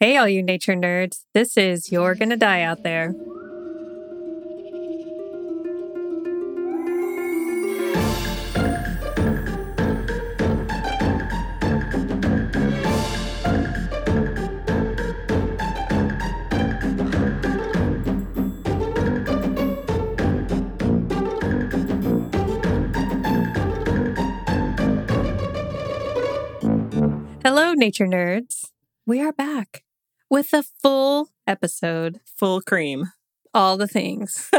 Hey, all you nature nerds. This is You're Gonna Die Out There. Hello, nature nerds. We are back. With a full episode. Full cream. All the things.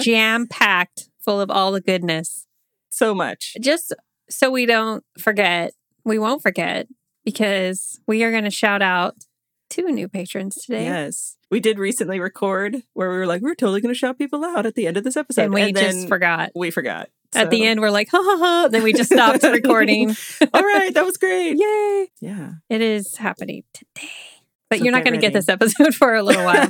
Jam-packed, full of all the goodness. So much. Just so we don't forget, we won't forget, because we are going to shout out 2 new patrons today. Yes. We did recently record where we were like, we're totally going to shout people out at the end of this episode. And we just forgot. We forgot. So. At the end, we're like, ha, ha, ha. Then we just stopped recording. All right. That was great. Yay. Yeah. It is happening today. But so you're not going to get this episode for a little while.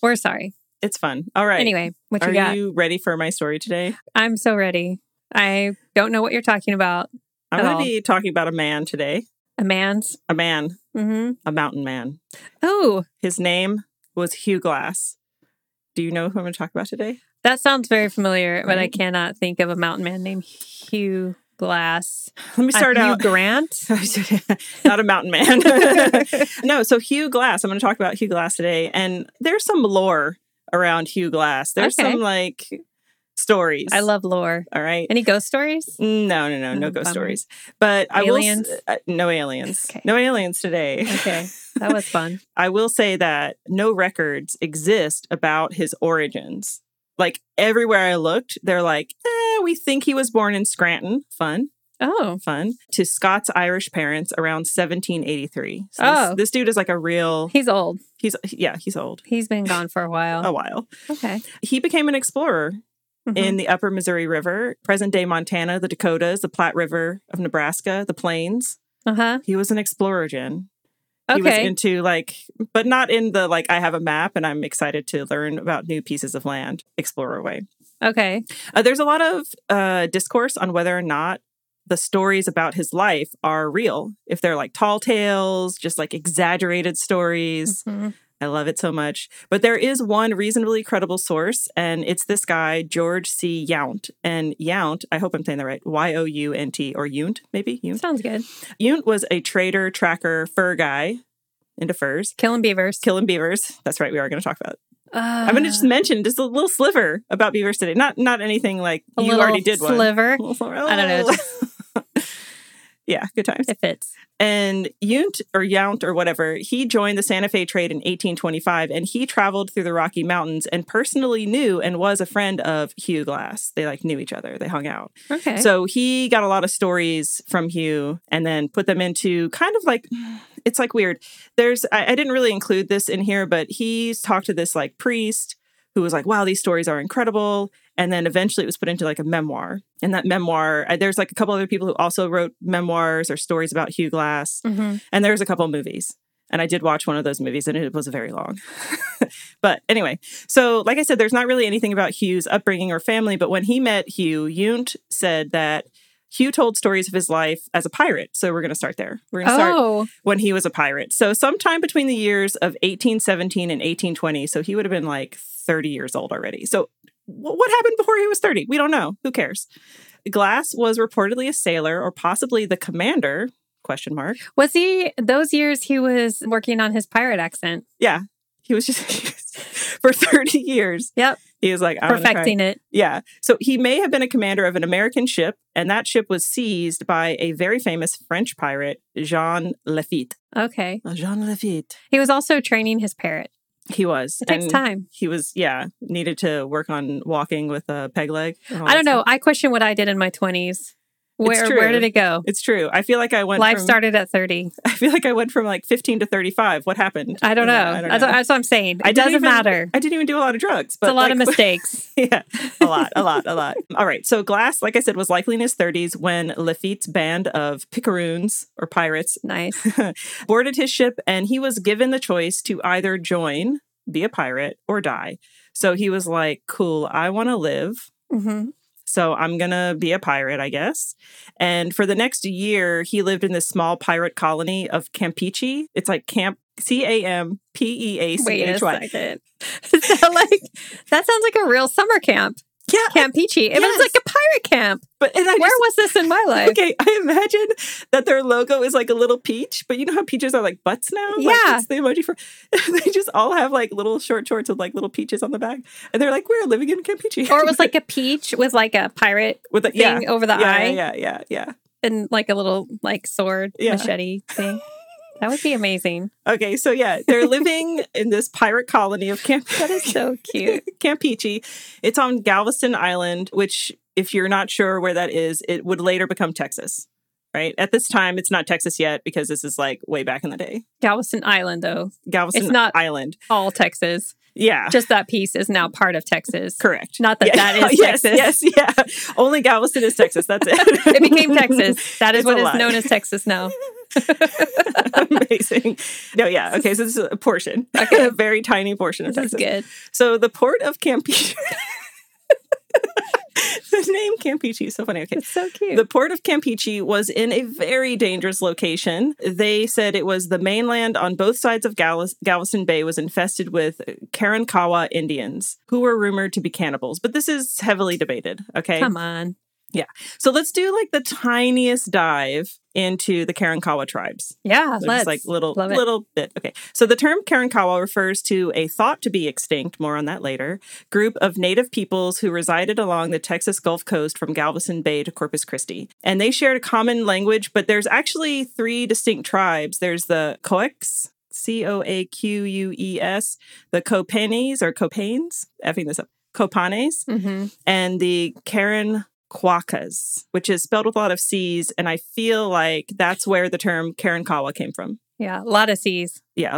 We're sorry. It's fun. All right. Anyway, what you got? Are you ready for my story today? I'm so ready. I don't know what you're talking about. I'm going to be talking about a man today. A man's? A man. Mm-hmm. A mountain man. Oh. His name was Hugh Glass. Do you know who I'm going to talk about today? That sounds very familiar, right? But I cannot think of a mountain man named Hugh Glass. Let me start out. Hugh Grant? Not a mountain man. No, so Hugh Glass. I'm going to talk about Hugh Glass today. And there's some lore around Hugh Glass. There's some, stories. I love lore. All right. Any ghost stories? No ghost stories. But aliens? No aliens. Okay. No aliens today. Okay. That was fun. I will say that no records exist about his origins. Everywhere I looked, they're like, we think he was born in Scranton. Fun. Oh. Fun. To Scots-Irish parents around 1783. So this dude is a real... He's old. He's old. He's been gone for a while. A while. Okay. He became an explorer in the upper Missouri River, present-day Montana, the Dakotas, the Platte River of Nebraska, the Plains. Uh-huh. He was an explorer, Jen. Okay. He was into but not in the I have a map and I'm excited to learn about new pieces of land explorer way. Okay. There's a lot of discourse on whether or not the stories about his life are real. If they're tall tales, just exaggerated stories. Mm-hmm. I love it so much. But there is one reasonably credible source, and it's this guy, George C. Yount. And Yount, I hope I'm saying that right, Y-O-U-N-T, or Yount, maybe? Yount. Sounds good. Yount was a trader, tracker, fur guy, into furs. Killing beavers. That's right, we are going to talk about it. I'm going to just mention just a little sliver about beavers today. Not anything you already did one. A little sliver? I don't know. Yeah, good times. It fits. And Yount or whatever, he joined the Santa Fe trade in 1825, and he traveled through the Rocky Mountains and personally knew and was a friend of Hugh Glass. They knew each other. They hung out. Okay. So he got a lot of stories from Hugh and then put them into kind of it's weird. I didn't really include this in here, but he talked to this priest who was wow, these stories are incredible. And then eventually it was put into a memoir. And that memoir, there's a couple other people who also wrote memoirs or stories about Hugh Glass. Mm-hmm. And there's a couple movies. And I did watch one of those movies and it was very long. But anyway, so like I said, there's not really anything about Hugh's upbringing or family. But when he met Hugh, Yount said that Hugh told stories of his life as a pirate. So we're going to start there. We're going to start when he was a pirate. So sometime between the years of 1817 and 1820. So he would have been 30 years old already. So what happened before he was 30? We don't know. Who cares? Glass was reportedly a sailor or possibly the commander, ? Was he, those years he was working on his pirate accent? Yeah. He was just, for 30 years. Yep. He was perfecting it. Yeah. So he may have been a commander of an American ship, and that ship was seized by a very famous French pirate, Jean Lafitte. Okay. Jean Lafitte. He was also training his parrot. He was. It takes time. He was, needed to work on walking with a peg leg. I don't know. I question what I did in my 20s. Where did it go? It's true. I feel I went Life started at 30. I feel I went from 15 to 35. What happened? I don't know. I don't know. That's what I'm saying. It doesn't matter. I didn't even do a lot of drugs. But it's a lot of mistakes. Yeah. A lot. All right. So Glass, like I said, was likely in his 30s when Lafitte's band of picaroons or pirates boarded his ship, and he was given the choice to either join, be a pirate, or die. So he was cool, I want to live. Mm-hmm. So I'm going to be a pirate, I guess. And for the next year, he lived in this small pirate colony of Campeache. It's Camp Campeachy. Wait a second. That sounds like a real summer camp. Yeah. Campeche. It was like a pirate camp. Where was this in my life? Okay, I imagine that their logo is like a little peach, but you know how peaches are like butts now? Yeah. Like, that's the emoji for... They just all have like little short shorts with like little peaches on the back. And they're like, we're living in Campeche. Or it was like a peach with like a pirate thing over the eye. Yeah. And like a little like sword machete thing. That would be amazing. Okay, so yeah, they're living in this pirate colony of Campeche. That is so cute. Campeche. It's on Galveston Island, which, if you're not sure where that is, it would later become Texas, right? At this time, it's not Texas yet because this is like way back in the day. Galveston Island, though. It's not Island. All Texas. Yeah. Just that piece is now part of Texas. Correct. Not that that is Texas. Yes. Only Galveston is Texas. That's it. It became Texas. That is what is known as Texas now. Amazing. No, yeah. Okay, so this is a portion. Okay. A very tiny portion of Texas. This is good. So the port of Campeche... The name Campeche is so funny. Okay. It's so cute. The port of Campeche was in a very dangerous location. They said it was the mainland on both sides of Galveston Bay was infested with Karankawa Indians, who were rumored to be cannibals. But this is heavily debated. Okay. Come on. Yeah. So let's do like the tiniest dive into the Karankawa tribes. Yeah, so let's. Just like little bit. Okay. So the term Karankawa refers to a thought to be extinct, more on that later, group of native peoples who resided along the Texas Gulf Coast from Galveston Bay to Corpus Christi. And they shared a common language, but there's actually three distinct tribes. There's the Coex, Coaques, the Copanes or Copanes, effing this up, Copanes, and the Karankawas, which is spelled with a lot of C's, and I feel like that's where the term Karankawa came from. Yeah, a lot of C's. Yeah,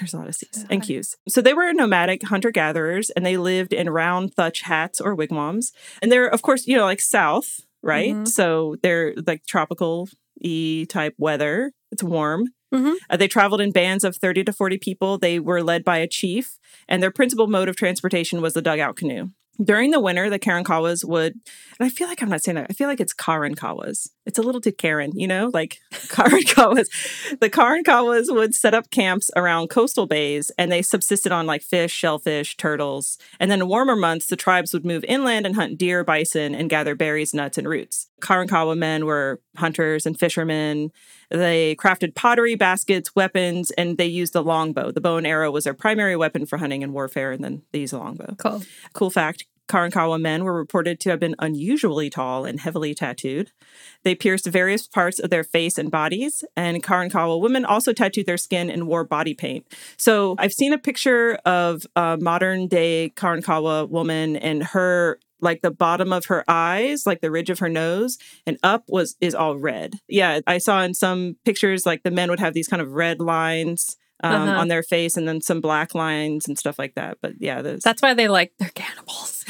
there's a lot of C's and Q's. So they were nomadic hunter-gatherers, and they lived in round thatch hats or wigwams. And they're, of course, you know, like south, right? Mm-hmm. So they're like tropical-y type weather. It's warm. Mm-hmm. They traveled in bands of 30 to 40 people. They were led by a chief, and their principal mode of transportation was the dugout canoe. During the winter, the Karankawas would, and I feel like I'm not saying that. I feel like it's Karankawas. It's a little too Karen, you know, like Karankawas. The Karankawas would set up camps around coastal bays, and they subsisted on like fish, shellfish, turtles. And then in warmer months, the tribes would move inland and hunt deer, bison, and gather berries, nuts, and roots. Karankawa men were hunters and fishermen. They crafted pottery, baskets, weapons, and they used the longbow. The bow and arrow was their primary weapon for hunting and warfare, and then they used the longbow. Cool fact, Karankawa men were reported to have been unusually tall and heavily tattooed. They pierced various parts of their face and bodies, and Karankawa women also tattooed their skin and wore body paint. So I've seen a picture of a modern-day Karankawa woman, and her... like the bottom of her eyes, like the ridge of her nose, and up is all red. Yeah, I saw in some pictures, like the men would have these kind of red lines on their face, and then some black lines and stuff like that. But yeah. That's why they're cannibals.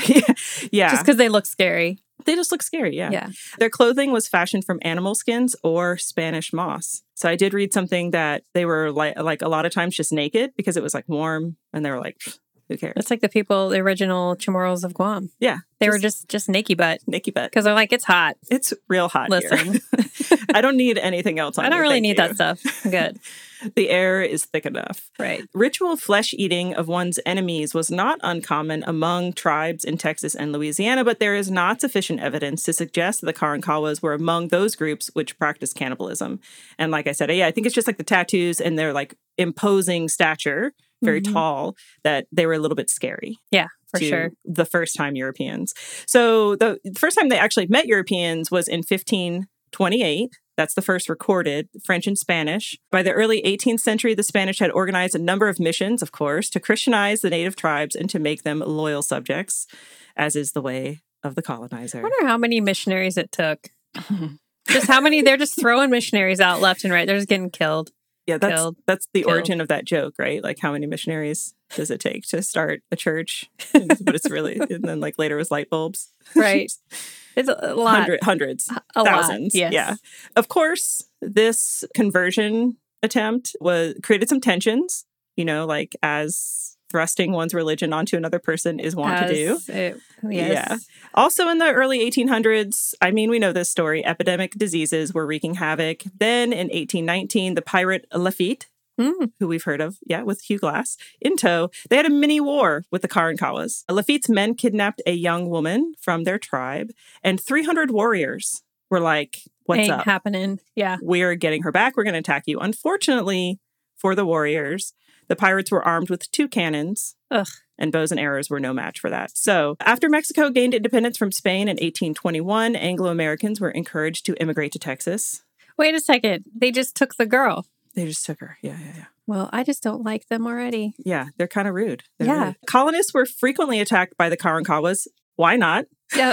Yeah. Just because they look scary. They just look scary, yeah. Their clothing was fashioned from animal skins or Spanish moss. So I did read something that they were like a lot of times just naked because it was like warm, and they were like... Who cares? It's like the original Chamorros of Guam. Yeah. They were just naked butt. Naked butt. Because they're like, it's hot. It's real hot. Listen. Here. I don't need anything else on I don't really need that stuff. I'm good. The air is thick enough. Right. Ritual flesh eating of one's enemies was not uncommon among tribes in Texas and Louisiana, but there is not sufficient evidence to suggest that the Karankawas were among those groups which practiced cannibalism. And like I said, I think it's just like the tattoos and their like imposing stature. Very tall, that they were a little bit scary. Yeah, for sure. The first time Europeans. So the first time they actually met Europeans was in 1528. That's the first recorded, French and Spanish. By the early 18th century, the Spanish had organized a number of missions, of course, to Christianize the native tribes and to make them loyal subjects, as is the way of the colonizer. I wonder how many missionaries it took. Just how many, they're just throwing missionaries out left and right. They're just getting killed. Yeah, that's the origin of that joke, right? Like, how many missionaries does it take to start a church? But it's really, and then like later was light bulbs. Right. It's a lot. Hundreds. Thousands. Lot, yes. Yeah. Of course, this conversion attempt created some tensions, you know, like as thrusting one's religion onto another person is wont to do. Yeah. Also in the early 1800s, I mean, we know this story, epidemic diseases were wreaking havoc. Then in 1819, the pirate Lafitte who we've heard of, with Hugh Glass, in tow, they had a mini war with the Karankawas. Lafitte's men kidnapped a young woman from their tribe, and 300 warriors were like, what's Ain't up? Happening. Yeah. We're getting her back. We're going to attack you. Unfortunately for the warriors, the pirates were armed with 2 cannons. Ugh. And bows and arrows were no match for that. So after Mexico gained independence from Spain in 1821, Anglo-Americans were encouraged to immigrate to Texas. Wait a second. They just took the girl. They just took her. Yeah. Well, I just don't like them already. Yeah, they're kind of rude. They're rude. Colonists were frequently attacked by the Karankawas. Why not?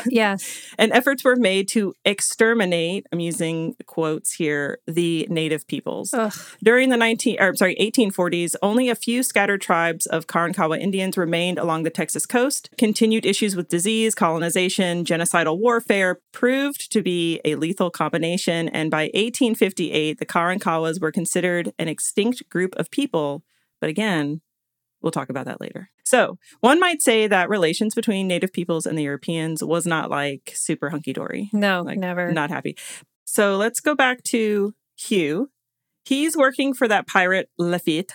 Yes. And efforts were made to exterminate, I'm using quotes here, the native peoples. Ugh. During the 1840s, only a few scattered tribes of Karankawa Indians remained along the Texas coast. Continued issues with disease, colonization, genocidal warfare proved to be a lethal combination. And by 1858, the Karankawas were considered an extinct group of people. But again, we'll talk about that later. So one might say that relations between Native peoples and the Europeans was not like super hunky-dory. No, like, never. Not happy. So let's go back to Hugh. He's working for that pirate Lafitte,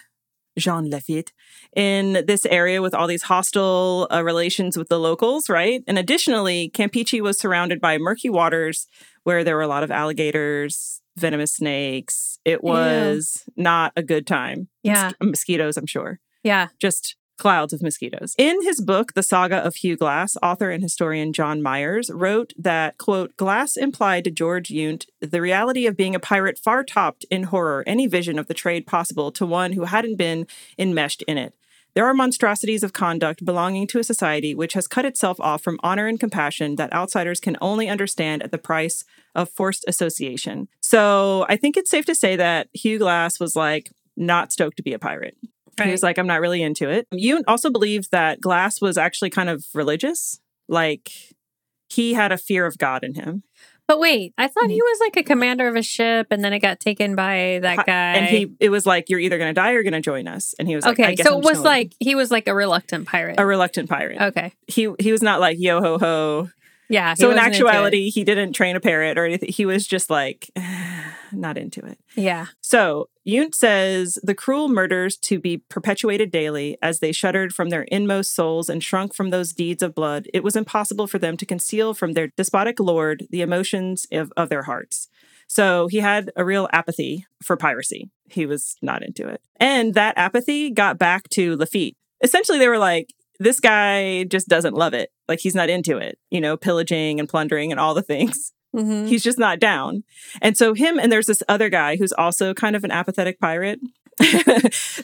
Jean Lafitte, in this area with all these hostile relations with the locals, right? And additionally, Campeache was surrounded by murky waters where there were a lot of alligators, venomous snakes. It was not a good time. Yeah. Mosquitoes, I'm sure. Yeah. Just clouds of mosquitoes. In his book, The Saga of Hugh Glass, author and historian John Myers wrote that, quote, Glass implied to George Yount the reality of being a pirate far topped in horror any vision of the trade possible to one who hadn't been enmeshed in it. There are monstrosities of conduct belonging to a society which has cut itself off from honor and compassion that outsiders can only understand at the price of forced association. So I think it's safe to say that Hugh Glass was like not stoked to be a pirate. Right. He was like, I'm not really into it. You also believed that Glass was actually kind of religious. Like, he had a fear of God in him. But wait, I thought he was like a commander of a ship, and then it got taken by that guy. And it was like, you're either going to die or you're going to join us. And he was like, okay, I guess so. It was like, he was like a reluctant pirate. A reluctant pirate. Okay. He was not like, yo, ho, ho. Yeah. So in actuality, he didn't train a parrot or anything. He was just like, not into it. Yeah. So Yount says the cruel murders to be perpetuated daily as they shuddered from their inmost souls and shrunk from those deeds of blood. It was impossible for them to conceal from their despotic lord the emotions of their hearts. So he had a real apathy for piracy. He was not into it. And that apathy got back to Lafitte. Essentially, they were like, this guy just doesn't love it. Like, he's not into it, you know, pillaging and plundering and all the things. Mm-hmm. He's just not down. And so and there's this other guy who's also kind of an apathetic pirate.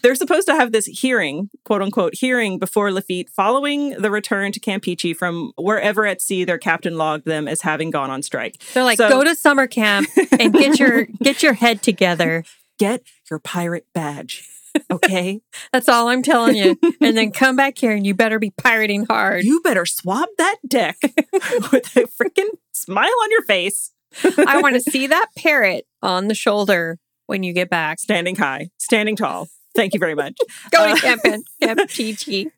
They're supposed to have this hearing, quote unquote, hearing before Lafitte following the return to Campeche from wherever at sea their captain logged them as having gone on strike. They're like, go to summer camp and get your head together. Get your pirate badge. Okay. That's all I'm telling you. And then come back here and you better be pirating hard. You better swab that deck with a freaking smile on your face. I want to see that parrot on the shoulder when you get back. Standing high, standing tall. Thank you very much. Go to Campeche.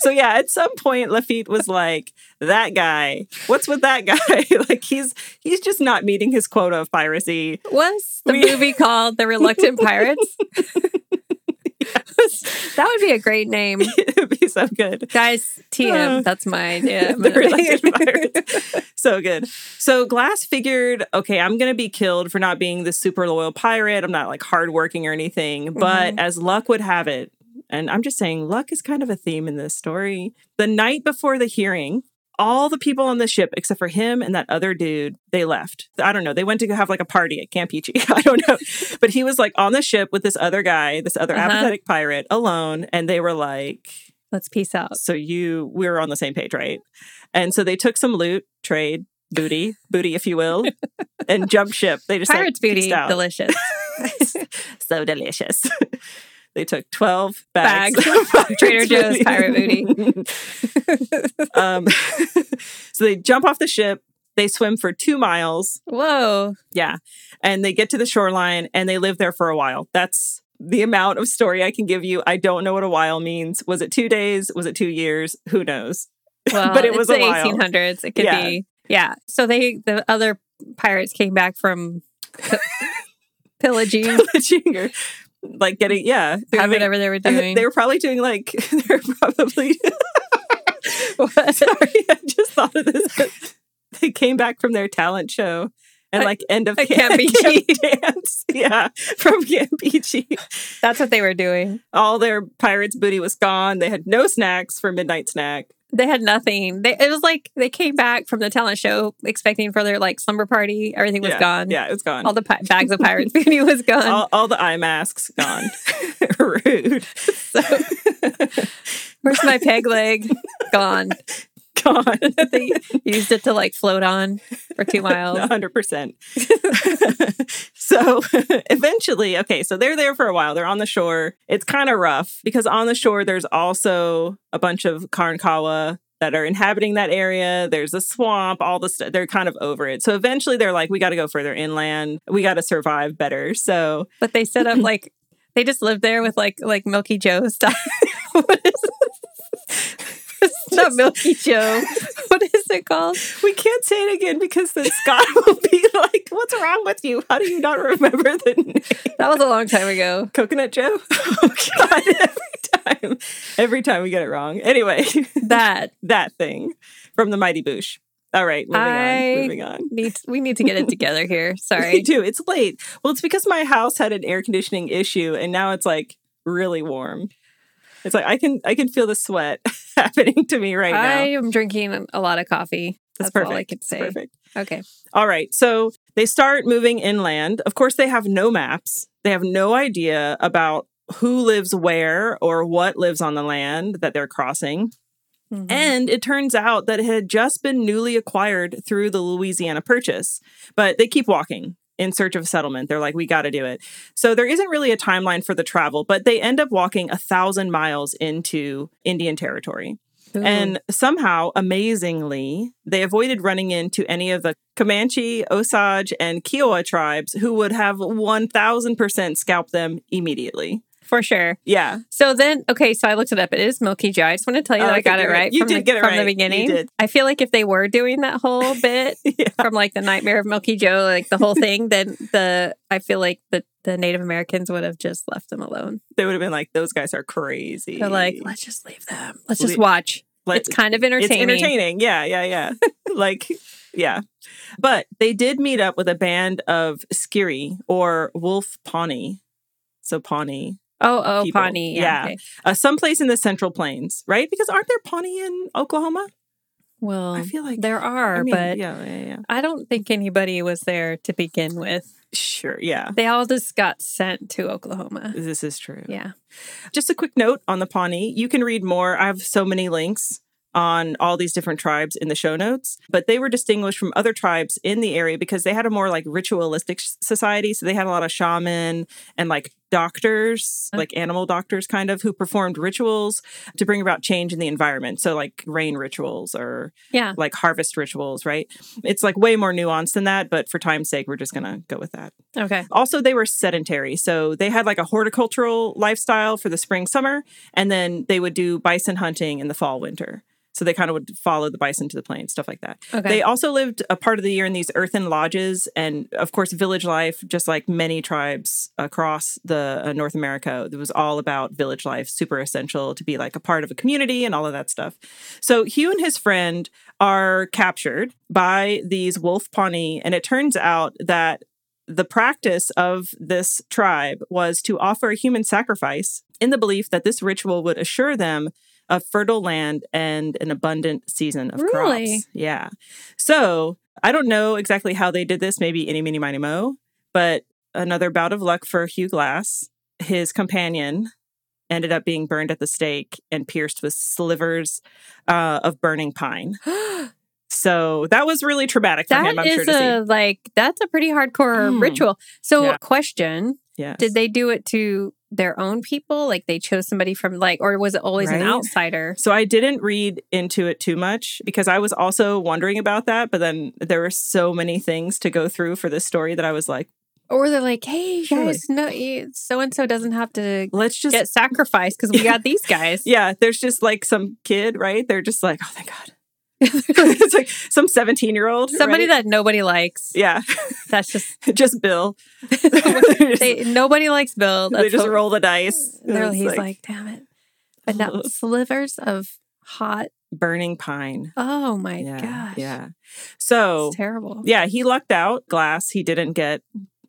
So yeah, at some point, Lafitte was like, that guy, what's with that guy? Like, he's just not meeting his quota of piracy. Was the movie called The Reluctant Pirates? Yes. That would be a great name. It would be so good. Guys, TM, that's my idea. The Reluctant Pirates. So good. So Glass figured, okay, I'm going to be killed for not being this super loyal pirate. I'm not like hardworking or anything. But as luck would have it, and I'm just saying luck is kind of a theme in this story, the night before the hearing, all the people on the ship, except for him and that other dude, they left. I don't know. They went to have like a party at Campeche. I don't know. But he was like on the ship with this other guy, this other apathetic pirate alone. And they were like, let's peace out. So we were on the same page, right? And so they took some loot, trade, booty, if you will, and jumped ship. They just Pirate's like, booty, delicious. So delicious. They took 12 bags of Trader Joe's pirate booty. So they jump off the ship. They swim for 2 miles. Whoa. Yeah. And they get to the shoreline and they live there for a while. That's the amount of story I can give you. I don't know what a while means. Was it 2 days? Was it 2 years? Who knows? Well, but it was a while. It's the 1800s. It could be. Yeah. So the other pirates came back from pillaging. like getting, yeah. Having whatever they were doing. They were probably doing like, they were probably, what? Sorry, I just thought of this. They came back from their talent show and like end of Campeache dance. Yeah, from Campeache. That's what they were doing. All their pirates' booty was gone. They had no snacks for midnight snack. They had nothing. It was like they came back from the talent show expecting for their like slumber party. Everything was gone. Yeah, it was gone. All the bags of pirates' booty was gone. All the eye masks gone. Rude. So, where's my peg leg? Gone. Gone. They used it to like float on for 2 miles. 100%. So eventually, okay, so they're there for a while. They're on the shore. It's kind of rough because on the shore, there's also a bunch of Karankawa that are inhabiting that area. There's a swamp, all the stuff. They're kind of over it. So eventually they're like, we got to go further inland. We got to survive better. So, but they set up like, they just lived there with like Milky Joe style. What is this? It's not Milky Joe. What is it called? We can't say it again because then Scott will be like, what's wrong with you? How do you not remember the name? That was a long time ago. Coconut Joe? Oh, God. Every time we get it wrong. Anyway. That thing from the Mighty Boosh. All right, moving on. We need to get it together here. Sorry. We do. It's late. Well, it's because my house had an air conditioning issue, and now it's like really warm. It's like, I can feel the sweat happening to me right now. I am drinking a lot of coffee. That's perfect. All I could say. That's perfect. Okay. All right. So they start moving inland. Of course, they have no maps. They have no idea about who lives where or what lives on the land that they're crossing. Mm-hmm. And it turns out that it had just been newly acquired through the Louisiana Purchase. But they keep walking in search of a settlement. They're like, we got to do it. So there isn't really a timeline for the travel, but they end up walking 1,000 miles into Indian territory. Ooh. And somehow, amazingly, they avoided running into any of the Comanche, Osage, and Kiowa tribes who would have 1,000% scalped them immediately. For sure. Yeah. So then, okay, so I looked it up. It is Milky Joe. I just want to tell you that I got it right. You did get it right. From the beginning. I feel like if they were doing that whole bit from like the Nightmare of Milky Joe, like the whole thing, then I feel like the Native Americans would have just left them alone. They would have been like, those guys are crazy. They're like, let's just leave them. Let's just watch. It's kind of entertaining. It's entertaining. Yeah. Like, yeah. But they did meet up with a band of Skiri or Wolf Pawnee. So Pawnee. Oh, people. Pawnee. Yeah. Okay. Someplace in the Central Plains, right? Because aren't there Pawnee in Oklahoma? Well, I feel like there are, but yeah. I don't think anybody was there to begin with. Sure, yeah. They all just got sent to Oklahoma. This is true. Yeah. Just a quick note on the Pawnee. You can read more. I have so many links on all these different tribes in the show notes, but they were distinguished from other tribes in the area because they had a more like ritualistic society. So they had a lot of shaman and like doctors, like animal doctors kind of, who performed rituals to bring about change in the environment. So like rain rituals or like harvest rituals, right? It's like way more nuanced than that, but for time's sake, we're just going to go with that. Okay. Also, they were sedentary. So they had like a horticultural lifestyle for the spring, summer, and then they would do bison hunting in the fall, winter. So they kind of would follow the bison to the plains, stuff like that. Okay. They also lived a part of the year in these earthen lodges and, of course, village life, just like many tribes across the North America. It was all about village life, super essential to be like a part of a community and all of that stuff. So Hugh and his friend are captured by these Wolf Pawnee, and it turns out that the practice of this tribe was to offer a human sacrifice in the belief that this ritual would assure them a fertile land and an abundant season of crops. Yeah. So I don't know exactly how they did this, maybe any, mini, miny, mo, but another bout of luck for Hugh Glass. His companion ended up being burned at the stake and pierced with slivers of burning pine. So that was really traumatic for him, I'm sure, to see. That's a pretty hardcore ritual. So question, did they do it to their own people? Like they chose somebody from or was it always an outsider? So I didn't read into it too much because I was also wondering about that. But then there were so many things to go through for this story that I was like, or they're like, hey, guys, no, so-and-so doesn't have to get sacrificed because we got these guys. Yeah. There's just like some kid, right? They're just like, oh, thank God. It's like some 17-year-old. Somebody that nobody likes. Yeah. That's just Bill. Nobody likes Bill. That's they just roll the dice. He's like, damn it. But now slivers of hot burning pine. Oh my gosh. Yeah. So it's terrible. Yeah, he lucked out, Glass. He didn't get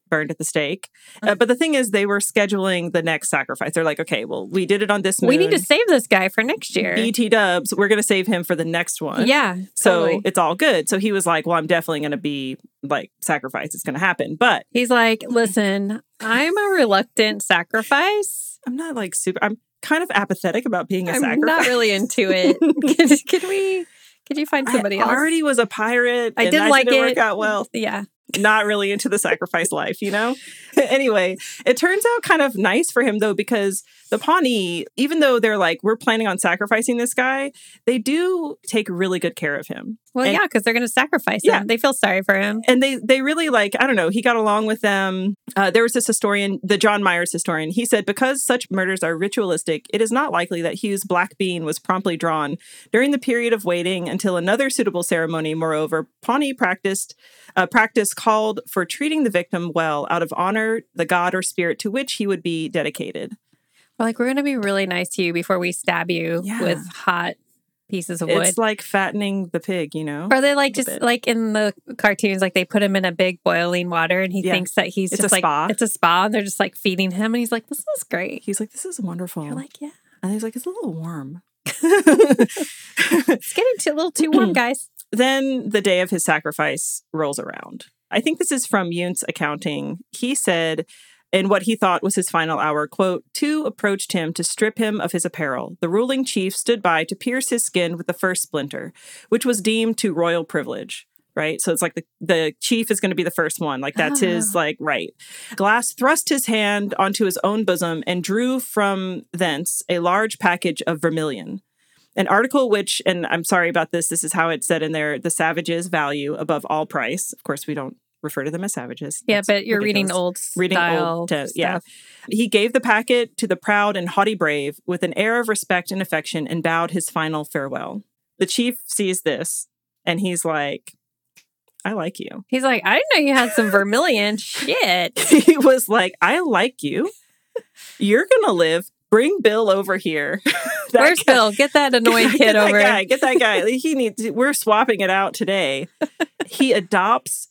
burned at the stake. But the thing is, they were scheduling the next sacrifice. They're like, okay, well, we did it on this moon. We need to save this guy for next year. BT dubs, we're going to save him for the next one. Yeah, so totally. It's all good. So he was like, well, I'm definitely going to be like sacrifice. It's going to happen. But he's like, listen, I'm a reluctant sacrifice. I'm not like super. I'm kind of apathetic about being a sacrifice. I'm not really into it. Could you find somebody else? I already was a pirate. I didn't like it. It didn't work out well. Yeah. Not really into the sacrifice life, you know? Anyway, it turns out kind of nice for him, though, because the Pawnee, even though they're like, we're planning on sacrificing this guy, they do take really good care of him. Well, yeah, because they're going to sacrifice him. Yeah. They feel sorry for him. And they really like, I don't know, he got along with them. There was this historian, the John Myers historian. He said, because such murders are ritualistic, it is not likely that Hugh's black bean was promptly drawn during the period of waiting until another suitable ceremony. Moreover, Pawnee practiced practice called for treating the victim well out of honor, the god or spirit to which he would be dedicated. We're like, we're going to be really nice to you before we stab you with hot pieces of wood. It's like fattening the pig, you know? Or they like just bit. Like in the cartoons, like they put him in a big boiling water and he thinks that it's just like, spa. It's a spa. And they're just like feeding him. And he's like, this is great. He's like, this is wonderful. You're like, yeah. And he's like, it's a little warm. It's getting a little too warm, guys. Then the day of his sacrifice rolls around. I think this is from Yount's accounting. He said, in what he thought was his final hour, quote, two approached him to strip him of his apparel. The ruling chief stood by to pierce his skin with the first splinter, which was deemed to royal privilege, right? So it's like the chief is going to be the first one. Like that's his like right. Glass thrust his hand onto his own bosom and drew from thence a large package of vermilion. An article which, and I'm sorry about this, this is how it said in there, the savages value above all price. Of course, we don't refer to them as savages. Yeah, that's but you're ridiculous. Reading old stuff. Yeah. He gave the packet to the proud and haughty brave with an air of respect and affection and bowed his final farewell. The chief sees this and he's like, I like you. He's like, I didn't know you had some vermilion. Shit. He was like, I like you. You're going to live. Bring Bill over here. Where's guy. Bill? Get that annoying kid over. Get that guy. He needs. We're swapping it out today. He adopts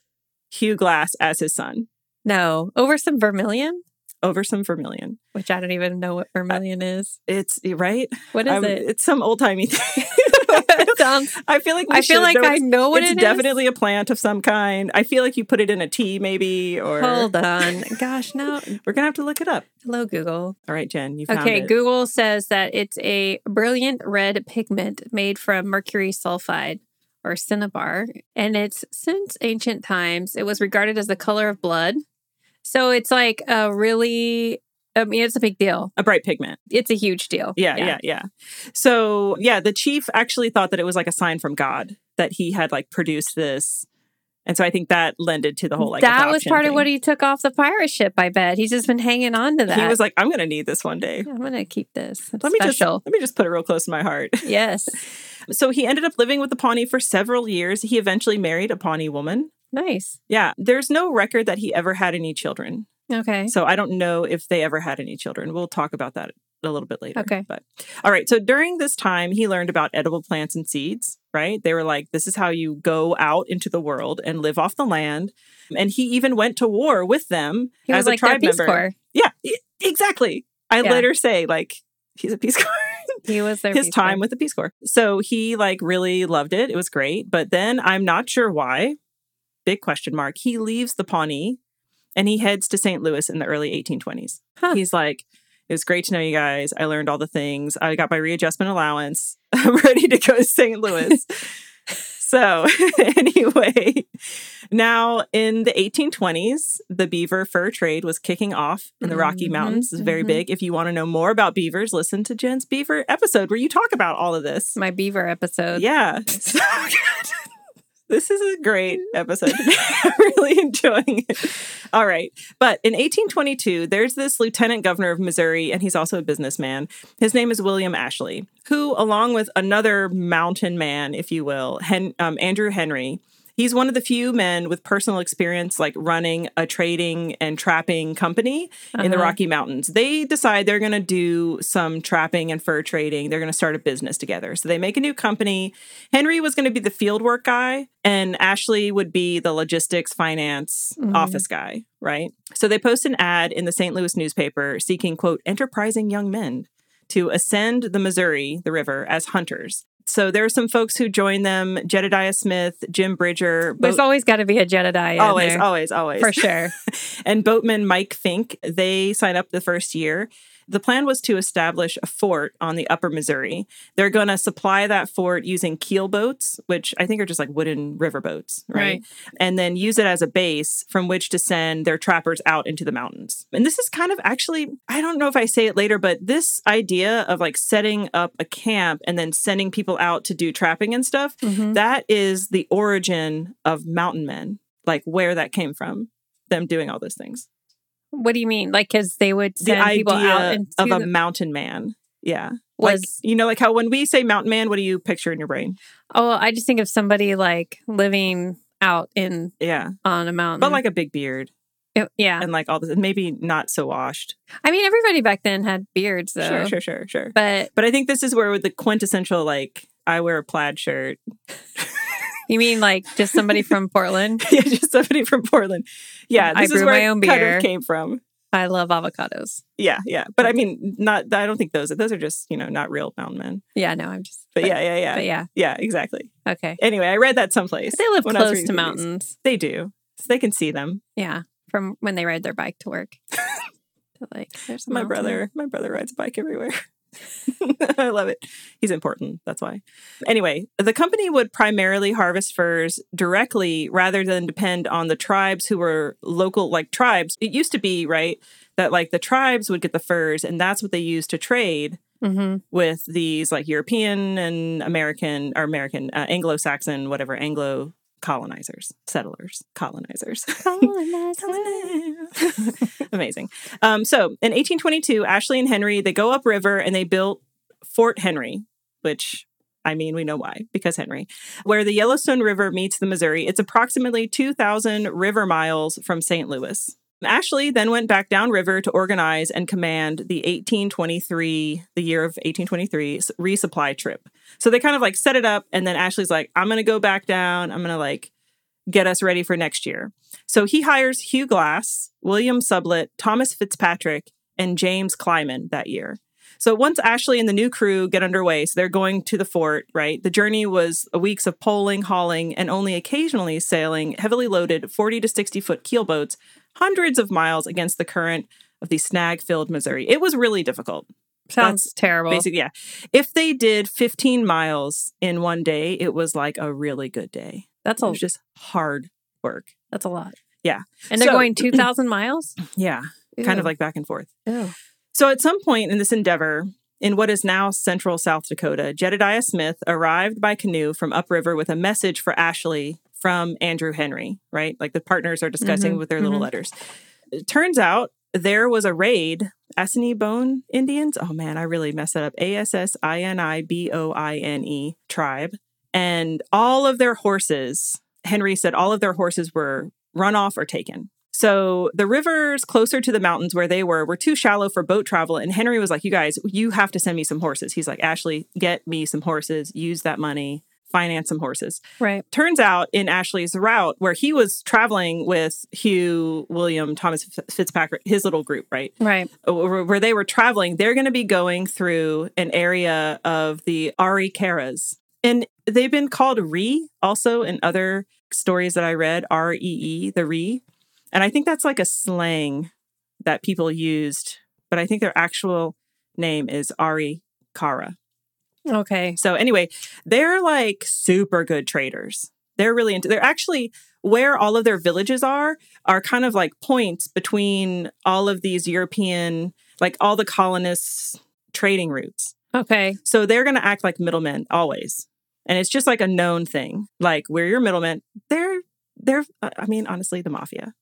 Hugh Glass as his son. No, over some vermilion? Over some vermilion. Which I don't even know what vermilion is. It's, right? What is it? It's some old-timey thing. I feel like I know what it is. It's definitely a plant of some kind. I feel like you put it in a tea maybe or... Hold on. Gosh, no. We're going to have to look it up. Hello, Google. All right, Jen, you found it. Okay, Google says that it's a brilliant red pigment made from mercury sulfide or cinnabar. And it's since ancient times, it was regarded as the color of blood. So it's like a really... I mean, it's a big deal. A bright pigment. It's a huge deal. Yeah. So, yeah, the chief actually thought that it was like a sign from God that he had like produced this. And so I think that lended to the whole like that was part of what he took off the pirate ship, I bet. He's just been hanging on to that. He was like, I'm going to need this one day. Yeah, I'm going to keep this. It's special. Let me just put it real close to my heart. Yes. So he ended up living with the Pawnee for several years. He eventually married a Pawnee woman. Nice. Yeah. There's no record that he ever had any children. Okay. So I don't know if they ever had any children. We'll talk about that a little bit later. Okay. But all right. So during this time, he learned about edible plants and seeds, right? They were like, this is how you go out into the world and live off the land. And he even went to war with them as a tribe member. He was like their Peace Corps. Yeah, exactly. I later say like, he's a Peace Corps. He was there. His time with the Peace Corps. So he like really loved it. It was great. But then I'm not sure why, big question mark, he leaves the Pawnee. And he heads to St. Louis in the early 1820s. Huh. He's like, it was great to know you guys. I learned all the things. I got my readjustment allowance. I'm ready to go to St. Louis. So anyway, now in the 1820s, the beaver fur trade was kicking off in the Rocky Mountains. It's very big. If you want to know more about beavers, listen to Jen's beaver episode where you talk about all of this. My beaver episode. Yeah. So good. This is a great episode. I'm really enjoying it. All right. But in 1822, there's this lieutenant governor of Missouri, and he's also a businessman. His name is William Ashley, who, along with another mountain man, if you will, Andrew Henry, he's one of the few men with personal experience, like running a trading and trapping company in the Rocky Mountains. They decide they're going to do some trapping and fur trading. They're going to start a business together. So they make a new company. Henry was going to be the fieldwork guy, and Ashley would be the logistics, finance, office guy, right? So they post an ad in the St. Louis newspaper seeking, quote, enterprising young men to ascend the Missouri, the river, as hunters. So there are some folks who join them, Jedediah Smith, Jim Bridger. There's always got to be a Jedediah. Always. For sure. And boatman Mike Fink, they sign up the first year. The plan was to establish a fort on the upper Missouri. They're going to supply that fort using keel boats, which I think are just like wooden river boats, right? And then use it as a base from which to send their trappers out into the mountains. And this is kind of actually, I don't know if I say it later, but this idea of like setting up a camp and then sending people out to do trapping and stuff, that is the origin of mountain men, like where that came from, them doing all those things. What do you mean? Like, because they would send the people out into of a mountain man. Yeah. Was like, you know, like how when we say mountain man, what do you picture in your brain? Oh, I just think of somebody like living out in on a mountain, but like a big beard. And like all this, maybe not so washed. I mean, everybody back then had beards, though. Sure. But I think this is where the quintessential like I wear a plaid shirt. You mean like just somebody from Portland? Yeah, just somebody from Portland. Yeah, this is where it kind of came from. I love avocados. Yeah. But I mean, I don't think those are just, you know, not real mountain men. Yeah, no, I'm just. But yeah. Yeah, exactly. Okay. Anyway, I read that someplace. They live close to mountains. They do. So they can see them. Yeah, from when they ride their bike to work. Like, there's my brother rides a bike everywhere. I love it. He's important. That's why. Anyway, the company would primarily harvest furs directly rather than depend on the tribes who were local, like tribes. It used to be, right, that like the tribes would get the furs and that's what they used to trade with these like European and American, Anglo-Saxon, whatever, Anglo colonizers. Amazing. So in 1822, Ashley and Henry, they go upriver and they built Fort Henry, which, I mean, we know why, because Henry, where the Yellowstone River meets the Missouri. It's approximately 2,000 river miles from St. Louis. Ashley then went back downriver to organize and command the year of 1823 resupply trip. So they kind of like set it up. And then Ashley's like, I'm going to go back down. I'm going to like get us ready for next year. So he hires Hugh Glass, William Sublett, Thomas Fitzpatrick, and James Kleiman that year. So once Ashley and the new crew get underway, so they're going to the fort, right? The journey was a weeks of poling, hauling, and only occasionally sailing heavily loaded 40 to 60-foot keel boats hundreds of miles against the current of the snag-filled Missouri. It was really difficult. Sounds terrible. Basically, yeah. If they did 15 miles in one day, it was like a really good day. It was just hard work. That's a lot. Yeah. And they're going 2,000 miles? Yeah. Ew. Kind of like back and forth. Ew. So at some point in this endeavor, in what is now central South Dakota, Jedediah Smith arrived by canoe from upriver with a message for Ashley from Andrew Henry, right? Like the partners are discussing with their little letters. It turns out there was a raid, Assinibone Indians. Oh man, I really messed that up. Assinibone tribe. And all of their horses, Henry said all of their horses were run off or taken. So the rivers closer to the mountains where they were too shallow for boat travel. And Henry was like, you guys, you have to send me some horses. He's like, Ashley, get me some horses, use that money, finance some horses. Right. Turns out in Ashley's route where he was traveling with Hugh, William, Thomas Fitzpatrick, his little group, right? Right. Where they were traveling, they're going to be going through an area of the Arikaras. And they've been called Ree also in other stories that I read, R-E-E, the Ree. And I think that's like a slang that people used, but I think their actual name is Arikara. Okay. So anyway, they're like super good traders. They're really into, they're actually where all of their villages are kind of like points between all of these European, like all the colonists' trading routes. Okay. So they're going to act like middlemen always. And it's just like a known thing. Like, we're your middlemen. They're, I mean, honestly, the mafia.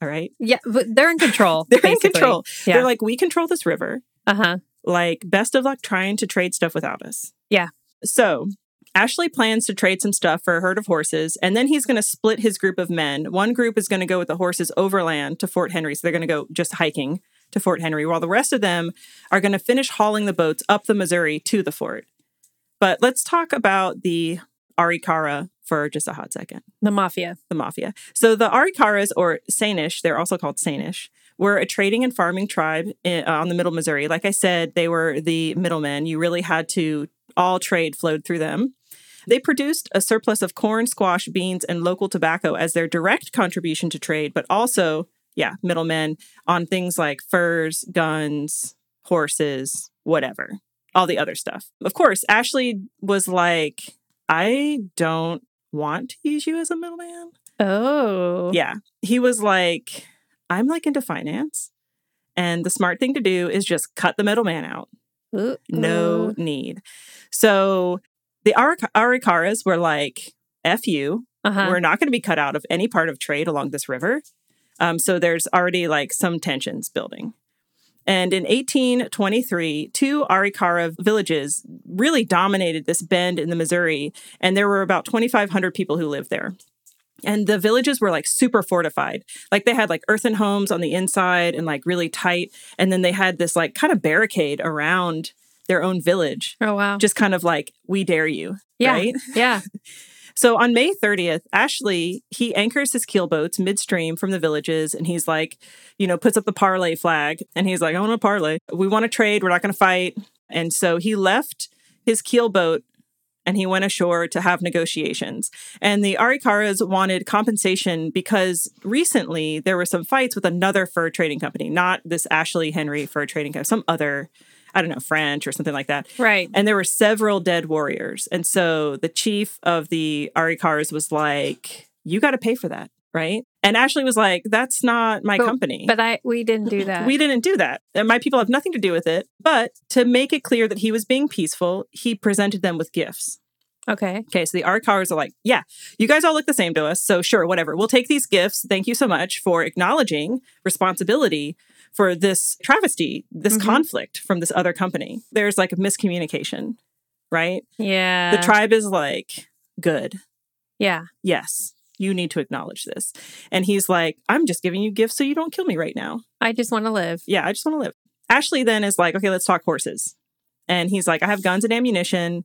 All right. Yeah. But they're in control. They're basically in control. Yeah. They're like, we control this river. Uh-huh. Like, best of luck trying to trade stuff without us. Yeah. So Ashley plans to trade some stuff for a herd of horses, and then he's going to split his group of men. One group is going to go with the horses overland to Fort Henry. So they're going to go just hiking to Fort Henry, while the rest of them are going to finish hauling the boats up the Missouri to the fort. But let's talk about the Arikara for just a hot second. The mafia. The mafia. So the Arikaras, or Sanish, they're also called Sanish, were a trading and farming tribe on the Middle Missouri. Like I said, they were the middlemen. You really had to, all trade flowed through them. They produced a surplus of corn, squash, beans, and local tobacco as their direct contribution to trade, but also, yeah, middlemen on things like furs, guns, horses, whatever. All the other stuff. Of course, Ashley was like, I don't want to use you as a middleman. Oh. Yeah. He was like, I'm like into finance. And the smart thing to do is just cut the middleman out. Ooh. No need. So the Arikaras were like, F you. Uh-huh. We're not going to be cut out of any part of trade along this river. So there's already like some tensions building. And in 1823, two Arikara villages really dominated this bend in the Missouri, and there were about 2,500 people who lived there. And the villages were like super fortified. Like they had like earthen homes on the inside and like really tight. And then they had this like kind of barricade around their own village. Oh, wow. Just kind of like, we dare you. Yeah. Right? Yeah. So on May 30th, Ashley, he anchors his keelboats midstream from the villages, and he's like, you know, puts up the parlay flag, and he's like, I want to parlay. We want to trade. We're not going to fight. And so he left his keelboat, and he went ashore to have negotiations. And the Arikaras wanted compensation because recently there were some fights with another fur trading company, not this Ashley Henry fur trading company, some other, I don't know, French or something like that. Right. And there were several dead warriors. And so the chief of the Arikaras was like, you got to pay for that, right? And Ashley was like, that's not my company. But we didn't do that. We didn't do that. And my people have nothing to do with it. But to make it clear that he was being peaceful, he presented them with gifts. Okay, so the Arikaras are like, yeah, you guys all look the same to us. So sure, whatever. We'll take these gifts. Thank you so much for acknowledging responsibility for this travesty, this conflict from this other company. There's like a miscommunication, right? Yeah. The tribe is like, good. Yeah. Yes, you need to acknowledge this. And he's like, I'm just giving you gifts so you don't kill me right now. I just want to live. Yeah, I just want to live. Ashley then is like, okay, let's talk horses. And he's like, I have guns and ammunition.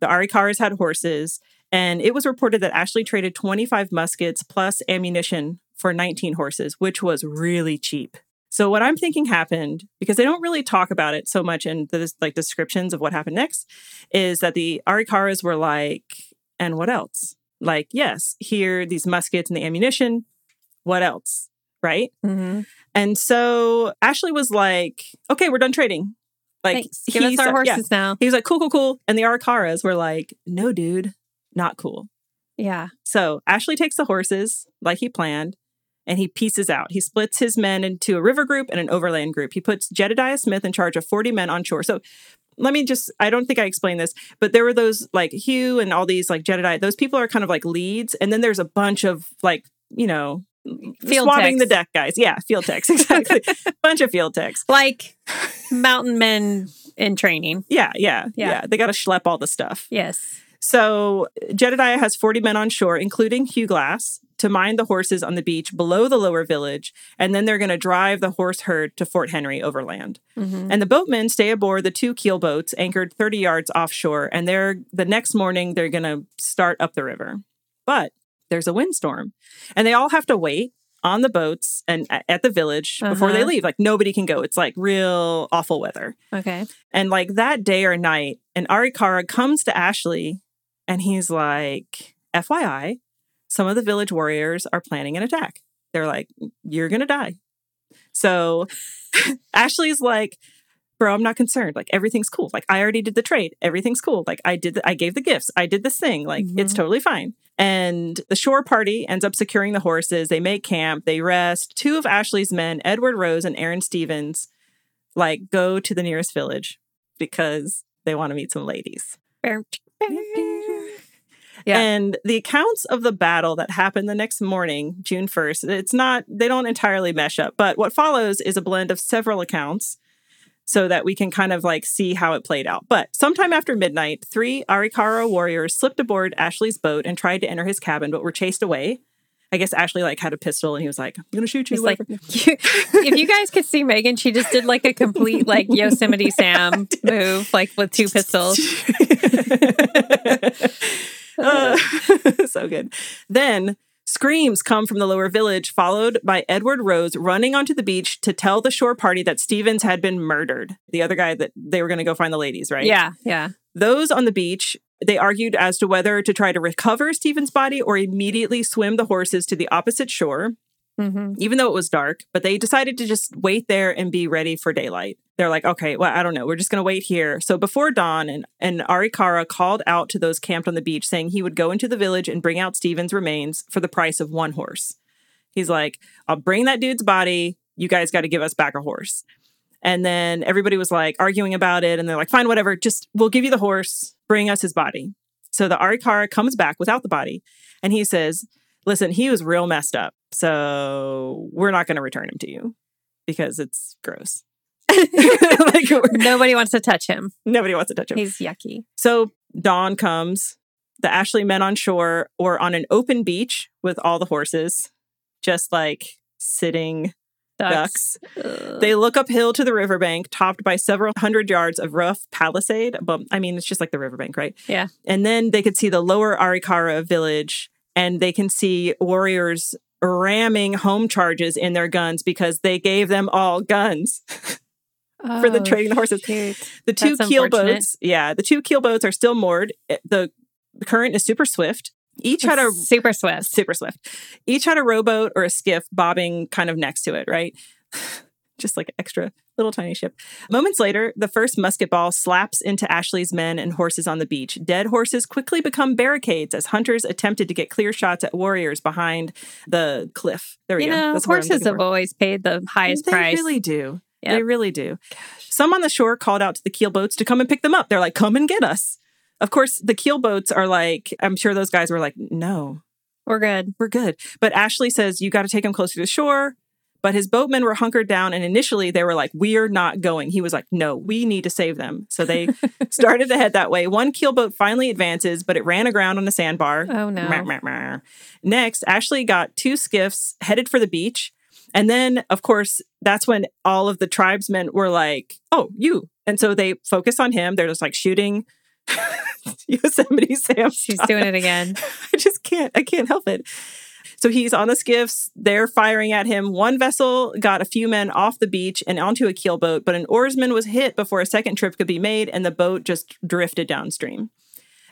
The Arikaras had horses. And it was reported that Ashley traded 25 muskets plus ammunition for 19 horses, which was really cheap. So what I'm thinking happened, because they don't really talk about it so much in the like descriptions of what happened next, is that the Arikaras were like, and what else? Like, yes, here, these muskets and the ammunition. What else? Right? Mm-hmm. And so Ashley was like, okay, we're done trading. Like, give us our horses now. He was like, cool. And the Arikaras were like, no, dude, not cool. Yeah. So Ashley takes the horses like he planned. And he pieces out. He splits his men into a river group and an overland group. He puts Jedediah Smith in charge of 40 men on shore. So let me just, I don't think I explained this, but there were those like Hugh and all these like Jedediah, those people are kind of like leads. And then there's a bunch of like, you know, field swabbing techs. The deck guys. Yeah, field techs, exactly. Bunch of field techs. Like mountain men in training. Yeah. They got to schlep all the stuff. Yes. So Jedediah has 40 men on shore, including Hugh Glass, to mind the horses on the beach below the lower village, and then they're going to drive the horse herd to Fort Henry overland. Mm-hmm. And the boatmen stay aboard the two keel boats anchored 30 yards offshore, and the next morning they're going to start up the river. But there's a windstorm, and they all have to wait on the boats and at the village before they leave. Like, nobody can go. It's like real awful weather. Okay. And like that day or night, an Arikara comes to Ashley, and he's like, FYI, some of the village warriors are planning an attack. They're like, you're going to die. So Ashley's like, bro, I'm not concerned. Like, everything's cool. Like, I already did the trade. Everything's cool. Like, I gave the gifts. I did this thing. Like, it's totally fine. And the shore party ends up securing the horses. They make camp. They rest. Two of Ashley's men, Edward Rose and Aaron Stevens, like, go to the nearest village because they want to meet some ladies. Yeah. And the accounts of the battle that happened the next morning, June 1st, they don't entirely mesh up, but what follows is a blend of several accounts so that we can kind of like see how it played out. But sometime after midnight, 3 Arikara warriors slipped aboard Ashley's boat and tried to enter his cabin, but were chased away. I guess Ashley like had a pistol and he was like, I'm going to shoot you. He's like, if you guys could see Megan, she just did like a complete like Yosemite Sam move, like with two pistols. So good. Then screams come from the lower village, followed by Edward Rose running onto the beach to tell the shore party that Stevens had been murdered. The other guy that they were going to go find the ladies, right? Yeah, yeah. Those on the beach, they argued as to whether to try to recover Stevens' body or immediately swim the horses to the opposite shore, even though it was dark. But they decided to just wait there and be ready for daylight. They're like, okay, well, I don't know. We're just going to wait here. So before dawn, and Arikara called out to those camped on the beach, saying he would go into the village and bring out Stevens' remains for the price of one horse. He's like, I'll bring that dude's body. You guys got to give us back a horse. And then everybody was like arguing about it. And they're like, fine, whatever. Just we'll give you the horse. Bring us his body. So the Arikara comes back without the body. And he says, listen, he was real messed up. So we're not going to return him to you because it's gross. Like, nobody wants to touch him. Nobody wants to touch him. He's yucky. So dawn comes. The Ashley men on shore or on an open beach with all the horses, just like sitting ducks. They look uphill to the riverbank, topped by several hundred yards of rough palisade. But I mean, it's just like the riverbank, right? Yeah. And then they could see the lower Arikara village, and they can see warriors ramming home charges in their guns because they gave them all guns for the trading the horses. Shoot. The two keelboats, the two keelboats are still moored. The current is super swift. Each had a rowboat or a skiff bobbing kind of next to it, right? Just like an extra little tiny ship. Moments later, the first musket ball slaps into Ashley's men and horses on the beach. Dead horses quickly become barricades as hunters attempted to get clear shots at warriors behind the cliff. There we go. That's horses have always paid the highest price. They really do. Yep. They really do. Gosh. Some on the shore called out to the keelboats to come and pick them up. They're like, come and get us. Of course, the keelboats are like, I'm sure those guys were like, no. We're good. We're good. But Ashley says, you got to take him closer to the shore. But his boatmen were hunkered down. And initially they were like, we're not going. He was like, no, we need to save them. So they started to head that way. One keelboat finally advances, but it ran aground on a sandbar. Oh, no. Next, Ashley got two skiffs headed for the beach. And then, of course, that's when all of the tribesmen were like, oh, you. And so they focus on him. They're just like shooting Yosemite Sam. She's doing it again. I just can't. I can't help it. So he's on the skiffs. They're firing at him. One vessel got a few men off the beach and onto a keelboat, but an oarsman was hit before a second trip could be made, and the boat just drifted downstream.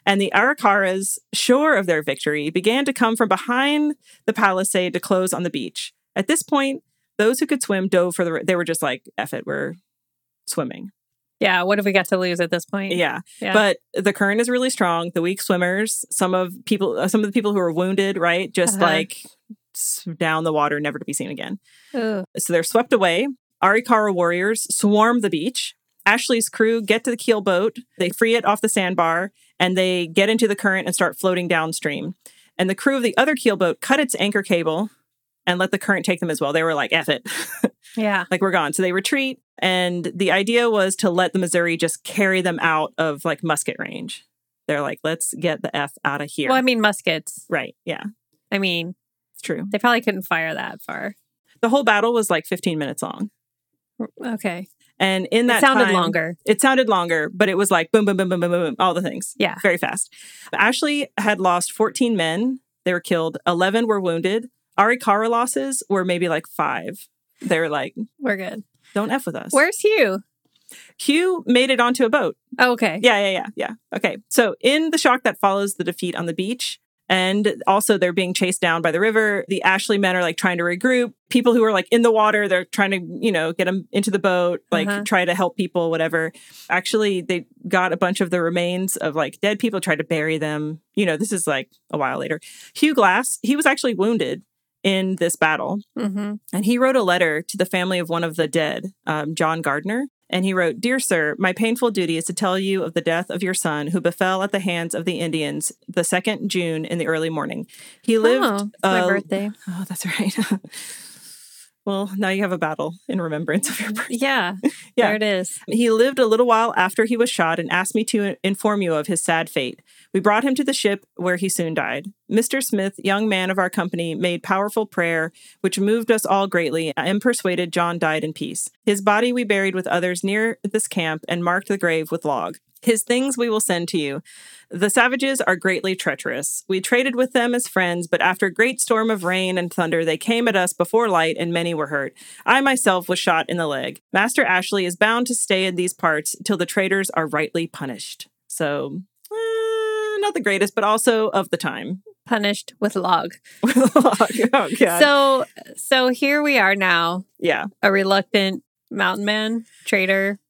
And the Arikaras, sure of their victory, began to come from behind the palisade to close on the beach. At this point, those who could swim dove for the... They were just like, F it, we're swimming. Yeah, what have we got to lose at this point? Yeah, but the current is really strong. The weak swimmers, some of the people who are wounded, right, just like down the water, never to be seen again. Ooh. So they're swept away. Arikara warriors swarm the beach. Ashley's crew get to the keelboat. They free it off the sandbar, and they get into the current and start floating downstream. And the crew of the other keelboat cut its anchor cable and let the current take them as well. They were like, F it. Yeah. Like, we're gone. So they retreat. And the idea was to let the Missouri just carry them out of, like, musket range. They're like, let's get the F out of here. Well, I mean, muskets. Right, yeah. I mean... It's true. They probably couldn't fire that far. The whole battle was, like, 15 minutes long. Okay. And in that time... It sounded longer. It sounded longer, but it was like, boom, boom, boom, boom, boom, boom, boom, all the things. Yeah. Very fast. Ashley had lost 14 men. They were killed. 11 were wounded. Arikara losses were maybe, like, 5. They were like... We're good. Don't F with us. Where's Hugh? Hugh made it onto a boat. Oh, okay. Yeah. Okay. So in the shock that follows the defeat on the beach, and also they're being chased down by the river, the Ashley men are like trying to regroup. People who are like in the water, they're trying to, you know, get them into the boat, like try to help people, whatever. Actually, they got a bunch of the remains of like dead people, tried to bury them. You know, this is like a while later. Hugh Glass, he was actually wounded in this battle. And he wrote a letter to the family of one of the dead, John Gardner, And he wrote, "Dear sir, my painful duty is to tell you of the death of your son, who befell at the hands of the Indians the 2nd June in the early morning. He lived..." Oh, it's my birthday. Oh, that's right. Well, now you have a battle in remembrance of your birthday. Yeah, yeah, there it is. "He lived a little while after he was shot and asked me to inform you of his sad fate. We brought him to the ship, where he soon died. Mr. Smith, young man of our company, made powerful prayer, which moved us all greatly. I am persuaded John died in peace. His body we buried with others near this camp and marked the grave with log. His things we will send to you. The savages are greatly treacherous. We traded with them as friends, but after a great storm of rain and thunder, they came at us before light, and many were hurt. I myself was shot in the leg. Master Ashley is bound to stay in these parts till the traitors are rightly punished." So, not the greatest, but also of the time. Punished with log. With a log. Oh, God. So here we are now. Yeah. A reluctant mountain man, traitor.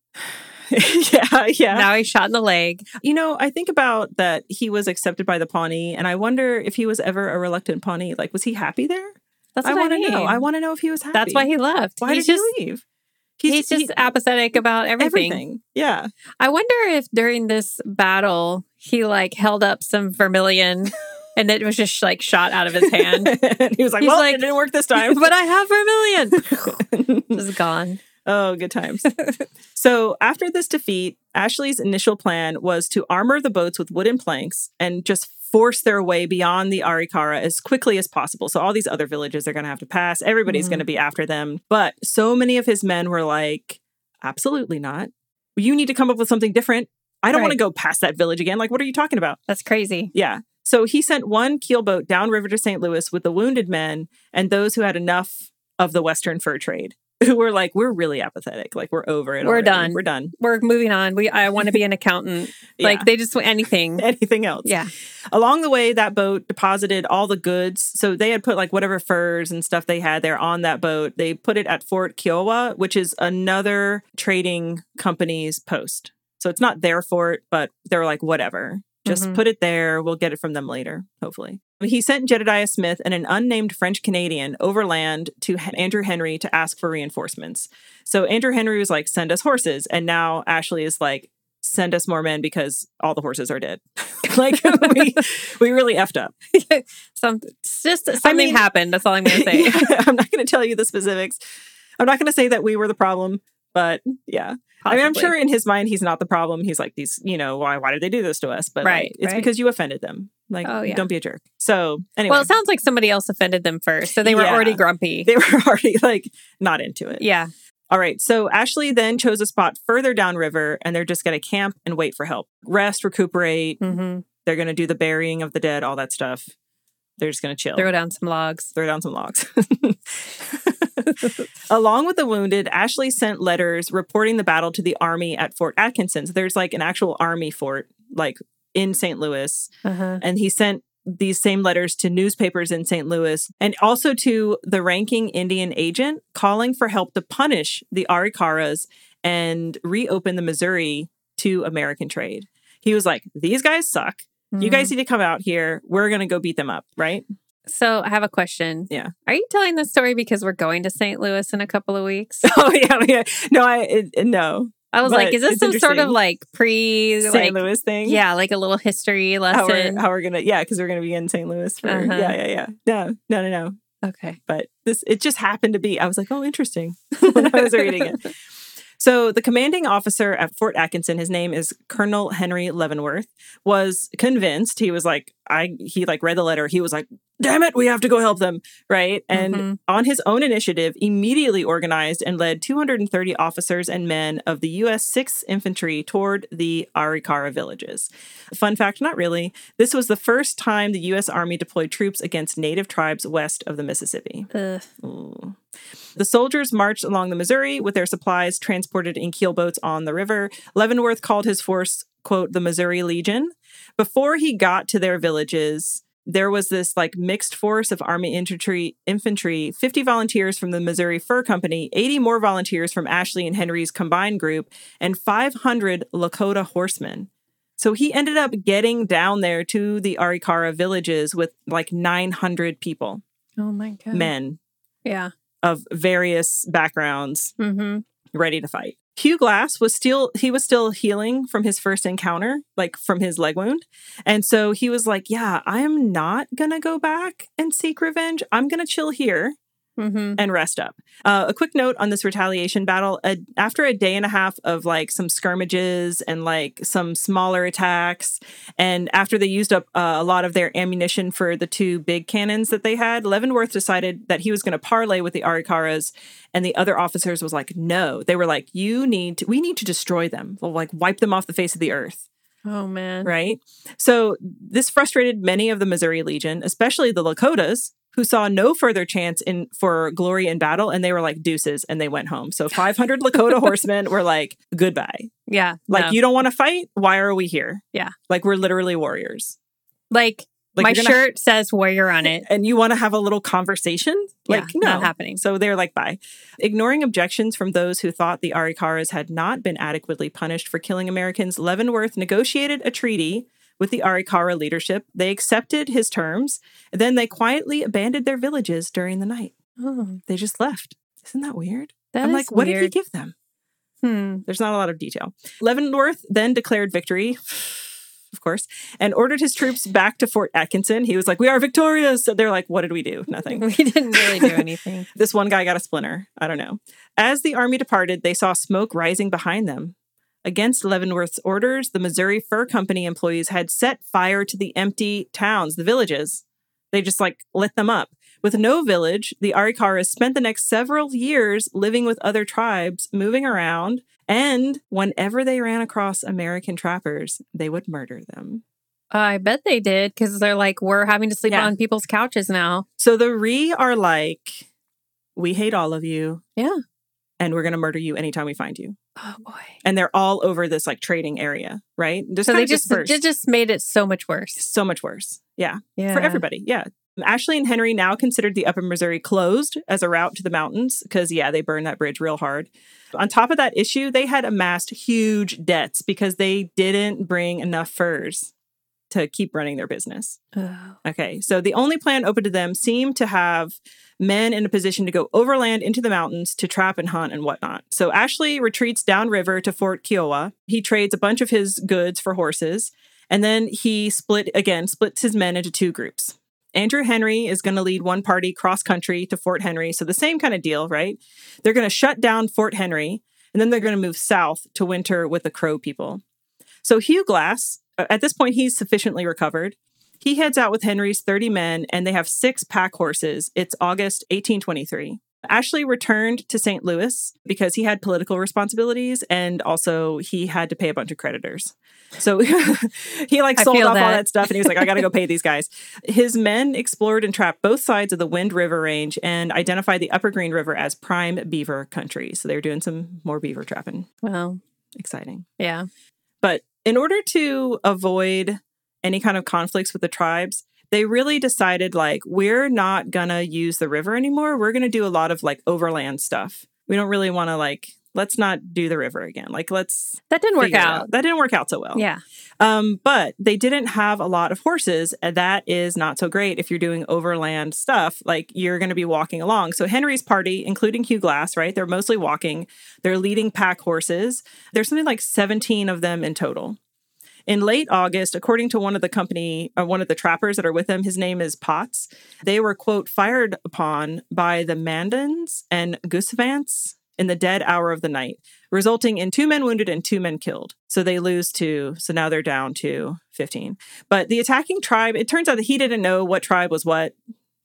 Yeah, yeah. Now he's shot in the leg. You know, I think about that he was accepted by the Pawnee, and I wonder if he was ever a reluctant Pawnee. Like, was he happy there? That's what I want to know. I want to know if he was happy. That's why he left. Why did he leave? He's just apathetic about everything. Yeah. I wonder if during this battle, he, like, held up some vermilion... And it was just, like, shot out of his hand. He was like, well, it didn't work this time. But I have vermilion. Just gone. Oh, good times. So after this defeat, Ashley's initial plan was to armor the boats with wooden planks and just force their way beyond the Arikara as quickly as possible. So all these other villages are going to have to pass. Everybody's going to be after them. But so many of his men were like, absolutely not. You need to come up with something different. I don't want to go past that village again. Like, what are you talking about? That's crazy. Yeah. So he sent one keelboat downriver to St. Louis with the wounded men and those who had enough of the Western fur trade, who were like, we're really apathetic. Like, we're over it. We're done. We're moving on. I want to be an accountant. Yeah. Like, they just want anything. Anything else. Yeah. Along the way, that boat deposited all the goods. So they had put, like, whatever furs and stuff they had there on that boat. They put it at Fort Kiowa, which is another trading company's post. So it's not their fort, but they're like, whatever. Just put it there. We'll get it from them later, hopefully. He sent Jedediah Smith and an unnamed French Canadian overland to Andrew Henry to ask for reinforcements. So Andrew Henry was like, send us horses. And now Ashley is like, send us more men because all the horses are dead. Like, we really effed up. Something happened. That's all I'm going to say. Yeah, I'm not going to tell you the specifics. I'm not going to say that we were the problem. But yeah, possibly. I mean, I'm sure in his mind, he's not the problem. He's like, these, you know, why did they do this to us? But it's because you offended them. Like, don't be a jerk. So anyway. Well, it sounds like somebody else offended them first. So they were already grumpy. They were already like not into it. Yeah. All right. So Ashley then chose a spot further downriver, and they're just going to camp and wait for help. Rest, recuperate. Mm-hmm. They're going to do the burying of the dead, all that stuff. They're just going to chill. Throw down some logs. Along with the wounded, Ashley sent letters reporting the battle to the army at Fort Atkinson. So there's like an actual army fort, like in St. Louis. Uh-huh. And he sent these same letters to newspapers in St. Louis and also to the ranking Indian agent, calling for help to punish the Arikaras and reopen the Missouri to American trade. He was like, these guys suck. Mm-hmm. You guys need to come out here. We're going to go beat them up, right? So I have a question. Yeah. Are you telling this story because we're going to St. Louis in a couple of weeks? Oh, yeah. No. I was like, is this some sort of like St. Louis thing? Yeah, like a little history lesson. How we're going to, because we're going to be in St. Louis for, No. Okay. But it just happened to be, I was like, oh, interesting when I was reading it. So the commanding officer at Fort Atkinson, his name is Colonel Henry Leavenworth, was convinced. He was like, he read the letter. He was like, damn it, we have to go help them, right? And on his own initiative, immediately organized and led 230 officers and men of the U.S. 6th Infantry toward the Arikara villages. Fun fact, not really. This was the first time the U.S. Army deployed troops against native tribes west of the Mississippi. The soldiers marched along the Missouri with their supplies transported in keelboats on the river. Leavenworth called his force, quote, the Missouri Legion. Before he got to their villages, there was this like mixed force of Army infantry, 50 volunteers from the Missouri Fur Company, 80 more volunteers from Ashley and Henry's combined group, and 500 Lakota horsemen. So he ended up getting down there to the Arikara villages with like 900 people. Oh my God. Men. Yeah. Of various backgrounds. Mm-hmm. ready to fight. Hugh Glass was still healing from his first encounter, like from his leg wound. And so he was like, yeah, I am not going to go back and seek revenge. I'm going to chill here and rest up. A quick note on this retaliation battle. After a day and a half of like some skirmishes and like some smaller attacks, and after they used up a lot of their ammunition for the two big cannons that they had, Leavenworth decided that he was going to parley with the Arikaras, and the other officers was like, no. They were like, we need to destroy them. We'll like wipe them off the face of the earth. Oh, man. Right? So this frustrated many of the Missouri Legion, especially the Lakotas, who saw no further chance for glory in battle, and they were like, deuces, and they went home. So 500 Lakota horsemen were like, goodbye. Yeah. Like, you don't want to fight? Why are we here? Yeah. Like, we're literally warriors. Like my shirt says warrior on it. And you want to have a little conversation? Like, yeah, no. Not happening. So they're like, bye. Ignoring objections from those who thought the Arikaras had not been adequately punished for killing Americans, Leavenworth negotiated a treaty with the Arikara leadership. They accepted his terms. Then they quietly abandoned their villages during the night. Oh. They just left. Isn't that weird? What did he give them? There's not a lot of detail. Leavenworth then declared victory, of course, and ordered his troops back to Fort Atkinson. He was like, we are victorious. So they're like, what did we do? Nothing. We didn't really do anything. This one guy got a splinter. I don't know. As the army departed, they saw smoke rising behind them. Against Leavenworth's orders, the Missouri Fur Company employees had set fire to the empty towns, the villages. They just, like, lit them up. With no village, the Arikaras spent the next several years living with other tribes, moving around, and whenever they ran across American trappers, they would murder them. I bet they did, because they're like, we're having to sleep on people's couches now. So the Ree are like, we hate all of you. Yeah. And we're going to murder you anytime we find you. Oh, boy. And they're all over this, like, trading area, right? So they just made it so much worse. So much worse. Yeah. For everybody. Yeah. Ashley and Henry now considered the Upper Missouri closed as a route to the mountains because, they burned that bridge real hard. On top of that issue, they had amassed huge debts because they didn't bring enough furs to keep running their business. Oh. Okay. So the only plan open to them seemed to have men in a position to go overland into the mountains to trap and hunt and whatnot. So Ashley retreats downriver to Fort Kiowa. He trades a bunch of his goods for horses. And then he splits his men into two groups. Andrew Henry is going to lead one party cross-country to Fort Henry. So the same kind of deal, right? They're going to shut down Fort Henry, and then they're going to move south to winter with the Crow people. So Hugh Glass, at this point, he's sufficiently recovered. He heads out with Henry's 30 men, and they have 6 pack horses. It's August 1823. Ashley returned to St. Louis because he had political responsibilities, and also he had to pay a bunch of creditors. So he sold off all that stuff, and he was like, I got to go pay these guys. His men explored and trapped both sides of the Wind River Range and identified the Upper Green River as prime beaver country. So they were doing some more beaver trapping. Wow. Exciting. Yeah. But in order to avoid any kind of conflicts with the tribes, they really decided, like, we're not going to use the river anymore. We're going to do a lot of, like, overland stuff. We don't really want to, like, let's not do the river again. Like, let's... That didn't work out. That didn't work out so well. Yeah. But they didn't have a lot of horses. And that is not so great if you're doing overland stuff. Like, you're going to be walking along. So Henry's party, including Hugh Glass, right? They're mostly walking. They're leading pack horses. There's something like 17 of them in total. In late August, according to one of the trappers that are with them, his name is Potts, they were, quote, fired upon by the Mandans and Goosevants in the dead hour of the night, resulting in 2 men wounded and 2 men killed. So they lose 2. So now they're down to 15. But the attacking tribe, it turns out that he didn't know what tribe was what.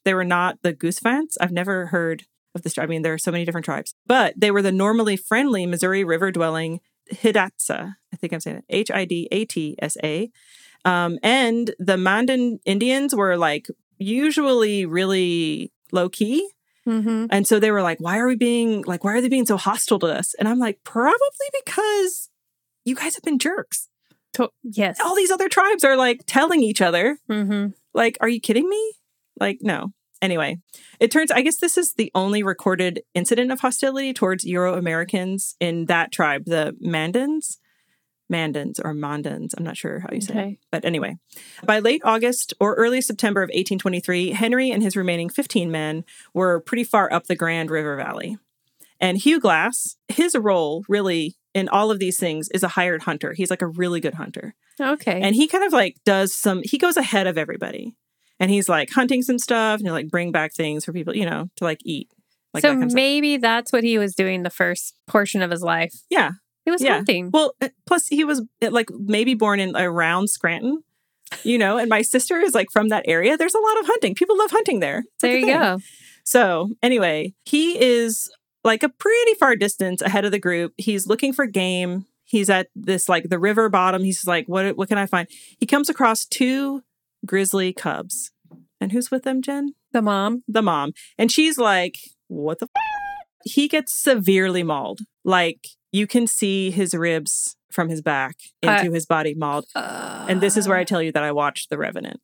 They were not the Goosevants. I've never heard of this tribe. I mean, there are so many different tribes. But they were the normally friendly Missouri River-dwelling Hidatsa, I think I'm saying it, Hidatsa. And the Mandan Indians were, like, usually really low-key. Mm-hmm. And so they were like, why are they being so hostile to us? And I'm like, probably because you guys have been jerks. Yes. All these other tribes are, like, telling each other, like, are you kidding me? Like, no. Anyway, I guess this is the only recorded incident of hostility towards Euro-Americans in that tribe, the Mandans. I'm not sure how you say it. But anyway, by late August or early September of 1823, Henry and his remaining 15 men were pretty far up the Grand River Valley. And Hugh Glass, his role really in all of these things is a hired hunter. He's like a really good hunter. Okay. And he kind of like does some, he goes ahead of everybody. And he's like hunting some stuff and he'll like bring back things for people, you know, to like eat. Like so that maybe that's what he was doing the first portion of his life. Yeah. He was hunting. Well, plus he was like maybe born in around Scranton, you know, and my sister is like from that area. There's a lot of hunting. People love hunting there. It's there like you go. So anyway, he is like a pretty far distance ahead of the group. He's looking for game. He's at this like the river bottom. He's like, what can I find? He comes across two grizzly cubs. And who's with them, Jen? The mom. And she's like, what the f-? He gets severely mauled. Like you can see his ribs from his back into his body mauled. And this is where I tell you that I watched The Revenant.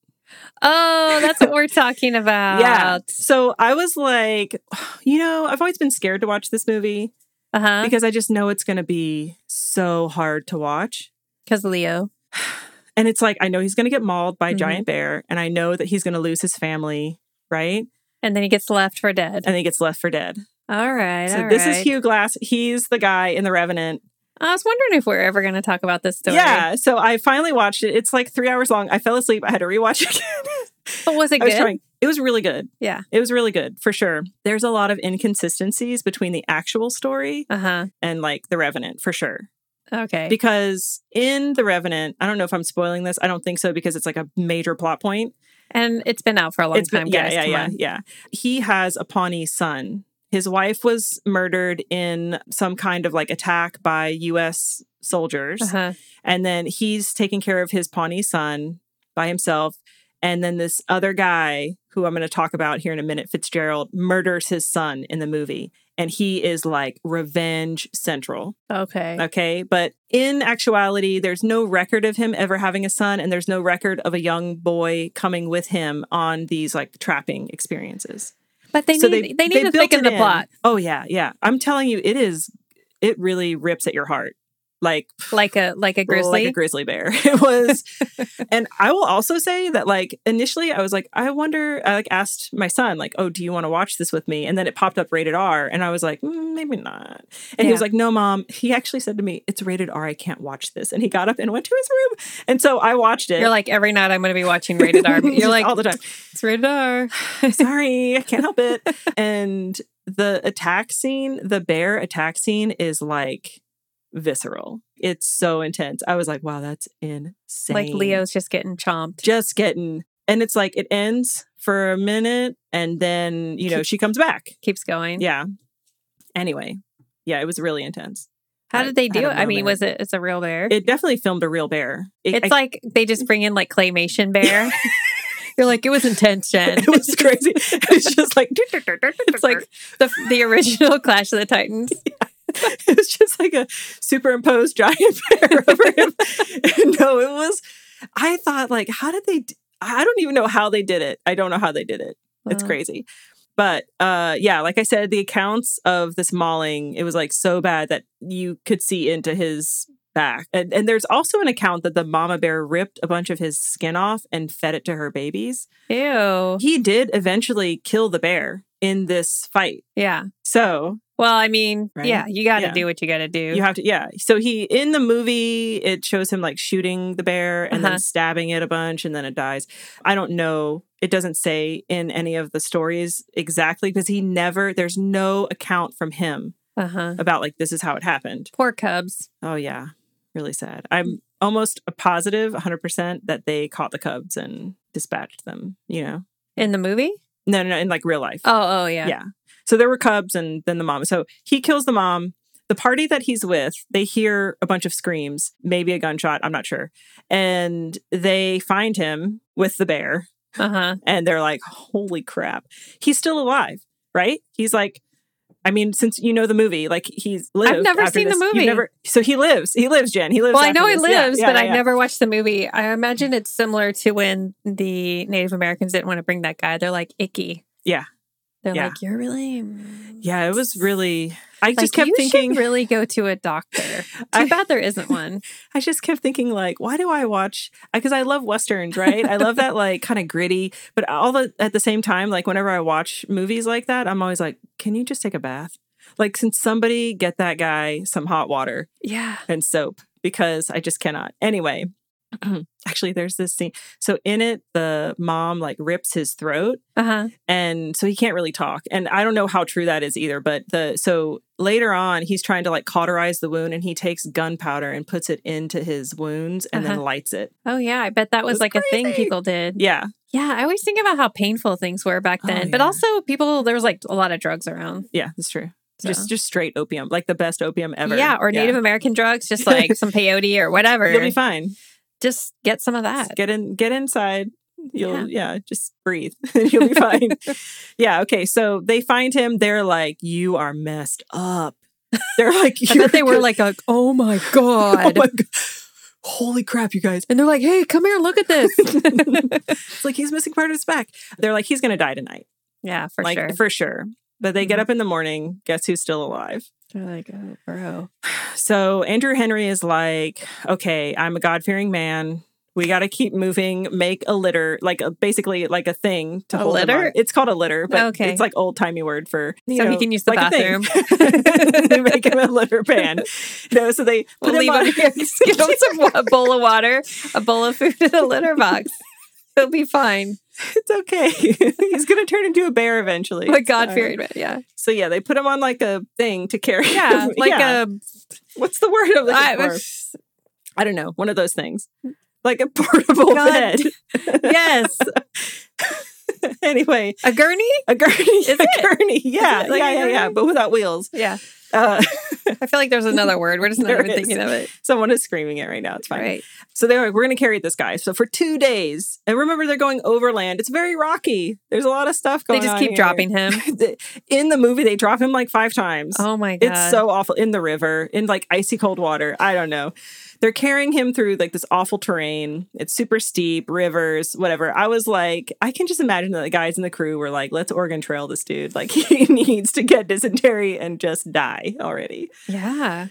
Oh, that's what we're talking about. Yeah. So I was like, you know, I've always been scared to watch this movie because I just know it's going to be so hard to watch. Because Leo. And it's like, I know he's going to get mauled by a giant bear and I know that he's going to lose his family. Right. And then he gets left for dead. All right. So this is Hugh Glass. He's the guy in The Revenant. I was wondering if we were ever going to talk about this story. Yeah, so I finally watched it. It's like 3 hours long. I fell asleep. I had to rewatch it again. But was it good? It was really good. Yeah. It was really good, for sure. There's a lot of inconsistencies between the actual story and like The Revenant, for sure. Okay. Because in The Revenant, I don't know if I'm spoiling this. I don't think so because it's like a major plot point. And it's been out for a long time, guys. Yeah. He has a Pawnee son. His wife was murdered in some kind of like attack by U.S. soldiers. And then he's taking care of his Pawnee son by himself. And then this other guy who I'm going to talk about here in a minute, Fitzgerald, murders his son in the movie. And he is like revenge central. Okay. But in actuality, there's no record of him ever having a son. And there's no record of a young boy coming with him on these like trapping experiences. But they need to thicken the plot. Oh, yeah. I'm telling you, it really rips at your heart. Like a grizzly? Like a grizzly bear. It was. And I will also say that, like, initially I was like, I asked my son, like, oh, do you want to watch this with me? And then it popped up rated R. And I was like, maybe not. And he was like, no, Mom. He actually said to me, it's rated R. I can't watch this. And he got up and went to his room. And so I watched it. You're like, every night I'm going to be watching rated R. You're like, all the time. It's rated R. Sorry, I can't help it. And the bear attack scene is like, visceral. It's so intense. I was like, wow, that's insane. Like Leo's just getting chomped. And it's like, it ends for a minute and then, you know, she comes back. Keeps going. Yeah. Anyway. Yeah, it was really intense. How did they do it? I mean, was it? It's a real bear? It definitely filmed a real bear. It's like they just bring in like claymation bear. You're like, it was intense, Jen. It was crazy. It's just like, it's like the original Clash of the Titans. Yeah. It was just like a superimposed giant bear over him. No, it was, I thought like, I don't even know how they did it. I don't know how they did it. Wow. It's crazy. But yeah, like I said, the accounts of this mauling, it was like so bad that you could see into his back. And there's also an account that the mama bear ripped a bunch of his skin off and fed it to her babies. Ew. He did eventually kill the bear in this fight. Yeah. So... Well, I mean, right? Yeah, you got to do what you got to do. You have to, yeah. So in the movie, it shows him like shooting the bear and then stabbing it a bunch and then it dies. I don't know. It doesn't say in any of the stories exactly because there's no account from him about like, this is how it happened. Poor cubs. Oh, yeah. Really sad. I'm almost positive 100% that they caught the cubs and dispatched them, you know? In the movie? No, in like real life. Oh, yeah. Yeah. So there were cubs and then the mom. So he kills the mom. The party that he's with, they hear a bunch of screams, maybe a gunshot. I'm not sure. And they find him with the bear. And they're like, holy crap. He's still alive, right? He's like, I mean, since you know the movie, like he's lived. I've never seen the movie. So he lives. He lives, Jen. He lives. Well, I know he lives, but I never watched the movie. I imagine it's similar to when the Native Americans didn't want to bring that guy. They're like icky. Yeah. They're like, you're really... Yeah, it was really... I like, just kept thinking... You should really go to a doctor. Too bad there isn't one. I just kept thinking like, why do I watch... Because I love Westerns, right? I love that like kind of gritty, but at the same time, like whenever I watch movies like that, I'm always like, can you just take a bath? Like, can somebody get that guy some hot water? Yeah. And soap, because I just cannot. Anyway, actually, there's this scene. So in it, the mom, like, rips his throat. Uh-huh. And so he can't really talk. And I don't know how true that is either. But so later on, he's trying to, like, cauterize the wound. And he takes gunpowder and puts it into his wounds and then lights it. Oh, yeah. I bet that was like crazy. A thing people did. Yeah. Yeah, I always think about how painful things were back then. Oh, yeah. But also people, there was like a lot of drugs around. Yeah, that's true. So. Just straight opium, like the best opium ever. Yeah, or Native American drugs, just like some peyote or whatever. You'll be fine. Just get some of that. Just get inside. You'll, just breathe and you'll be fine. Yeah, okay. So they find him. They're like, you are messed up. They're like, I bet they were like, oh my God. Oh my God. Holy crap, you guys. And they're like, hey, come here, look at this. It's like, he's missing part of his back. They're like, he's going to die tonight. Yeah, for sure. For sure. But they get up in the morning. Guess who's still alive? They're like, oh, bro. So Andrew Henry is like, okay, I'm a God-fearing man. We got to keep moving, make a litter, like basically like a thing to hold him on. It's called a litter, but it's like old-timey word for, you know, he can use the like bathroom. They make him a litter pan. No, so they put him on here. Give him a bowl of water, a bowl of food, and a litter box. He'll be fine. It's okay. He's going to turn into a bear eventually. Like God-fearing man, yeah. So yeah, they put him on like a thing to carry. Yeah, like what's the word of this? I don't know. One of those things. Like a portable bed. Yes. Anyway. A gurney? A gurney. Gurney. Yeah. Like gurney? Yeah. But without wheels. Yeah. I feel like there's another word. We're just not even thinking of it. Someone is screaming it right now. It's fine. Right. So they're like, we're going to carry this guy. So for 2 days. And remember, they're going overland. It's very rocky. There's a lot of stuff going on. They just keep dropping him. In the movie, they drop him like 5 times. Oh, my God. It's so awful. In the river. In like icy cold water. I don't know. They're carrying him through like this awful terrain. It's super steep, rivers, whatever. I was like, I can just imagine that the guys in the crew were like, let's Oregon Trail this dude. Like, he needs to get dysentery and just die already. Yeah.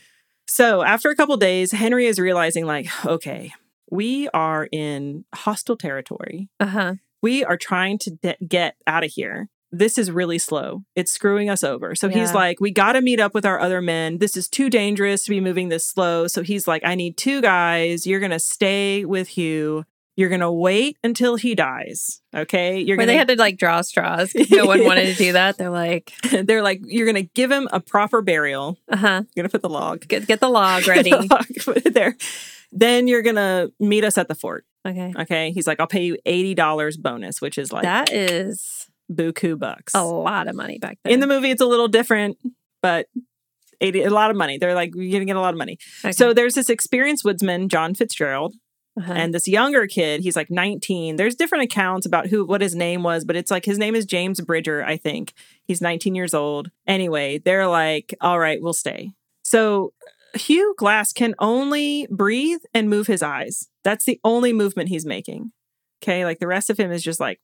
So after a couple days, Henry is realizing like, okay, we are in hostile territory. Uh-huh. We are trying to get out of here. This is really slow. It's screwing us over. So he's like, we got to meet up with our other men. This is too dangerous to be moving this slow. So he's like, I need 2 guys. You're going to stay with Hugh. You're going to wait until he dies. Okay. They had to like draw straws. No one wanted to do that. They're like, you're going to give him a proper burial. Uh-huh. You're going to put the log. Get the log ready. Get the log, put it there. Then you're going to meet us at the fort. Okay. Okay. He's like, I'll pay you $80 bonus, which is like. That is. Buku bucks. A lot of money back then. In the movie, it's a little different, but a lot of money. They're like, you're going to get a lot of money. Okay. So there's this experienced woodsman, John Fitzgerald, and this younger kid, he's like 19. There's different accounts about what his name was, but it's like, his name is James Bridger, I think. He's 19 years old. Anyway, they're like, all right, we'll stay. So Hugh Glass can only breathe and move his eyes. That's the only movement he's making. Okay, like the rest of him is just like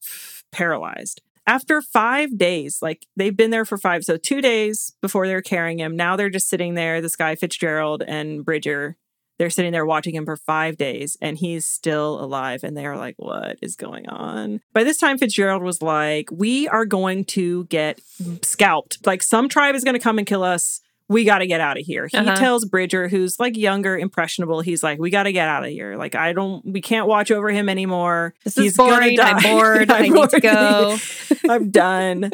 paralyzed. After 5 days, like they've been there for 5. So 2 days before they're carrying him. Now they're just sitting there. This guy, Fitzgerald and Bridger, they're sitting there watching him for 5 days and he's still alive. And they're like, what is going on? By this time, Fitzgerald was like, we are going to get scalped. Like some tribe is going to come and kill us. We got to get out of here. He tells Bridger, who's like younger, impressionable. He's like, we got to get out of here. Like, we can't watch over him anymore. He's boring. I'm bored. I need to go. I'm done.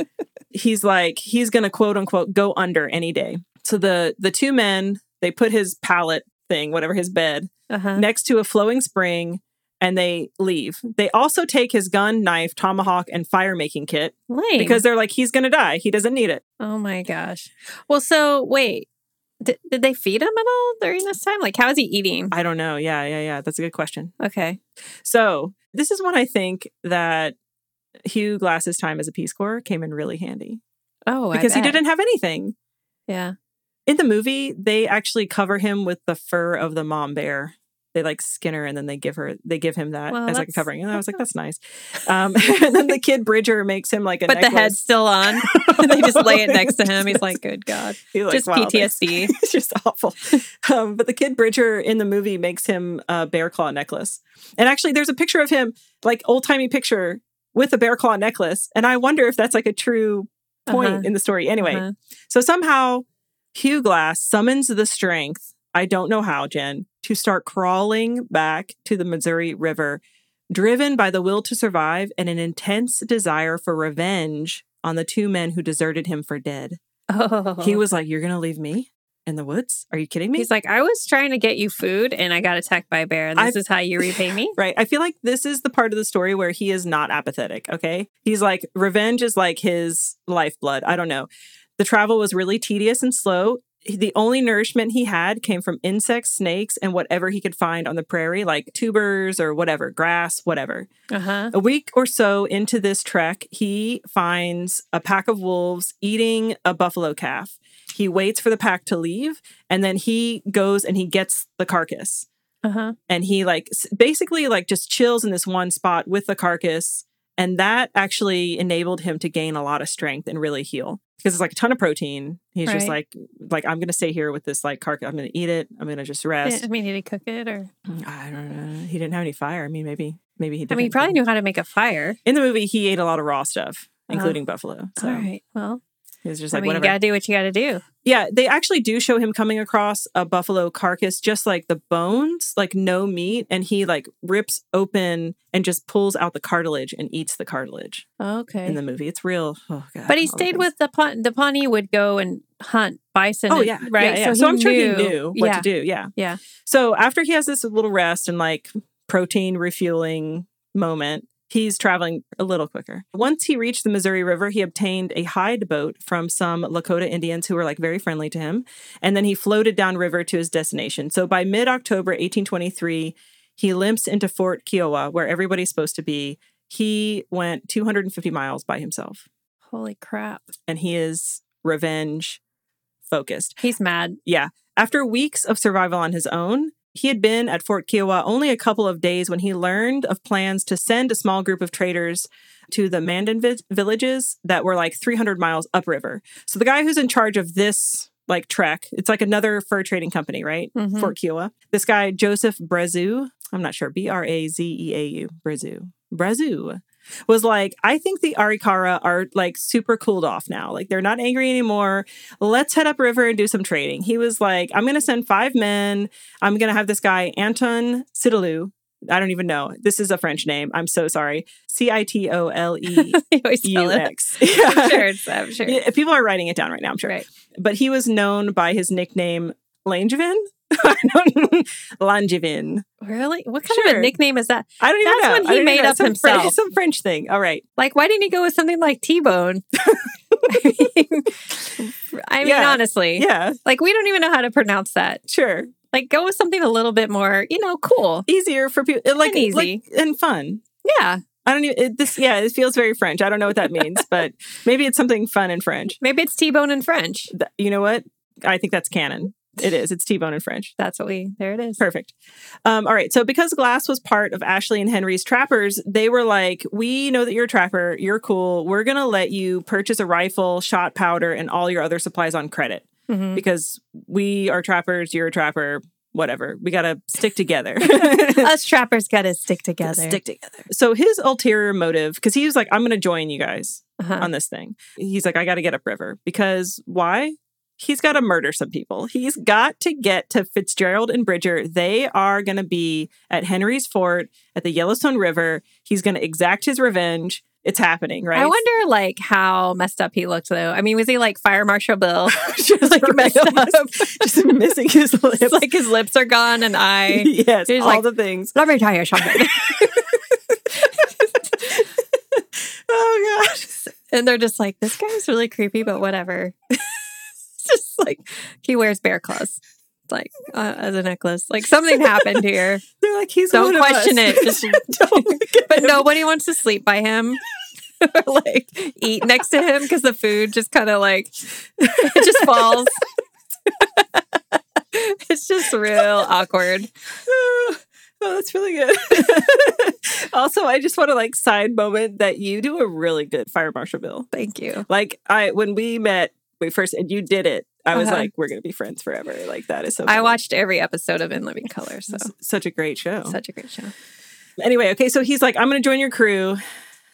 He's like, he's going to quote unquote, go under any day. So the 2 men, they put his pallet thing, whatever, his bed next to a flowing spring. And they leave. They also take his gun, knife, tomahawk, and fire-making kit. Lame. Because they're like, he's going to die. He doesn't need it. Oh, my gosh. Well, so, wait. Did they feed him at all during this time? Like, how is he eating? I don't know. Yeah. That's a good question. Okay. So, this is when I think that Hugh Glass's time as a Peace Corps came in really handy. Oh, because he didn't have anything. Yeah. In the movie, they actually cover him with the fur of the mom bear. They like skin her and then they give him that as like a covering. And I was like, that's nice. And then the kid Bridger makes him like a necklace. But the head's still on. And they just lay it next to him. He's like, good God. Like, just PTSD. It's just awful. But the kid Bridger in the movie makes him a bear claw necklace. And actually there's a picture of him, like old-timey picture with a bear claw necklace. And I wonder if that's like a true point in the story. Anyway, so somehow Hugh Glass summons the strength, I don't know how, Jen, to start crawling back to the Missouri River, driven by the will to survive and an intense desire for revenge on the two men who deserted him for dead. Oh. He was like, you're going to leave me in the woods? Are you kidding me? He's like, I was trying to get you food and I got attacked by a bear. This is how you repay me? Right. I feel like this is the part of the story where he is not apathetic, okay? He's like, revenge is like his lifeblood. I don't know. The travel was really tedious and slow. The only nourishment he had came from insects, snakes, and whatever he could find on the prairie, like tubers or whatever, grass, whatever. Uh-huh. A week or so into this trek, he finds a pack of wolves eating a buffalo calf. He waits for the pack to leave, and then he goes and he gets the carcass. Uh-huh. And he basically just chills in this one spot with the carcass. And that actually enabled him to gain a lot of strength and really heal. Because it's like a ton of protein. He's right. Just like, I'm going to stay here with this carcass. I'm going to eat it. I'm going to just rest. I mean, did he cook it or? I don't know. He didn't have any fire. I mean, maybe he did. I mean, he probably knew how to make a fire. In the movie, he ate a lot of raw stuff, including buffalo. So. All right. Well, he was just whatever. You got to do what you got to do. Yeah. They actually do show him coming across a buffalo carcass, just like the bones, like no meat. And he rips open and just pulls out the cartilage and eats the cartilage. Okay. In the movie. It's real. Oh, God. But he stayed with the Pawnee would go and hunt bison. Oh, yeah. Right. Yeah, yeah. So I'm sure he knew what to do. Yeah. Yeah. So after he has this little rest and protein refueling moment, he's traveling a little quicker. Once he reached the Missouri River, he obtained a hide boat from some Lakota Indians who were very friendly to him. And then he floated downriver to his destination. So by mid-October 1823, he limps into Fort Kiowa, where everybody's supposed to be. He went 250 miles by himself. Holy crap. And he is revenge focused. He's mad. Yeah. After weeks of survival on his own, he had been at Fort Kiowa only a couple of days when he learned of plans to send a small group of traders to the Mandan villages that were 300 miles upriver. So the guy who's in charge of this trek, it's another fur trading company, right? Mm-hmm. Fort Kiowa. This guy, Joseph Brezu, I'm not sure, B-R-A-Z-E-A-U, Brezu, was I think the Arikara are super cooled off now. They're not angry anymore. Let's head upriver and do some trading. He was I'm going to send 5 men. I'm going to have this guy, Anton Citoleu. I don't even know. This is a French name. I'm so sorry. Citoleux. Yeah. I'm sure. People are writing it down right now, I'm sure. Right. But he was known by his nickname, Langevin. I don't know. Langevin. Really? What kind of a nickname is that? I don't even know. That's one he made up himself. Some French thing. All right. Why didn't he go with something like T-Bone? I mean, honestly. Yeah. We don't even know how to pronounce that. Sure. Go with something a little bit more, cool. Easier for people. And easy. And fun. Yeah. I don't even, it feels very French. I don't know what that means, but maybe it's something fun in French. Maybe it's T-Bone in French. You know what? I think that's canon. It is. It's T-Bone in French. There it is. Perfect. All right. So because Glass was part of Ashley and Henry's trappers, they were we know that you're a trapper. You're cool. We're going to let you purchase a rifle, shot powder, and all your other supplies on credit. Mm-hmm. Because we are trappers. You're a trapper. Whatever. We got to stick together. Us trappers got to stick together. So his ulterior motive, because he was I'm going to join you guys on this thing. He's I got to get upriver. Because why? He's got to murder some people. He's got to get to Fitzgerald and Bridger. They are going to be at Henry's Fort at the Yellowstone River. He's going to exact his revenge. It's happening, right? I wonder, how messed up he looked, though. I mean, was he Fire Marshal Bill? Just messed up. Just missing his lips. It's his lips are gone, an eye. Yes, he's all the things. Let me tell you something. Oh, gosh. And they're just this guy's really creepy, but whatever. He wears bear claws as a necklace. Something happened here. They're he's don't one question of us. It. Just, but nobody wants to sleep by him, eat next to him because the food just kind of it just falls. It's just real awkward. Oh, that's really good. Also, I just want to side moment that you do a really good Fire Marshal Bill. Thank you. When we met. Wait, first, and you did it. I was we're going to be friends forever. That is so funny. I watched every episode of In Living Color. So such a great show. Anyway, okay, so he's I'm going to join your crew.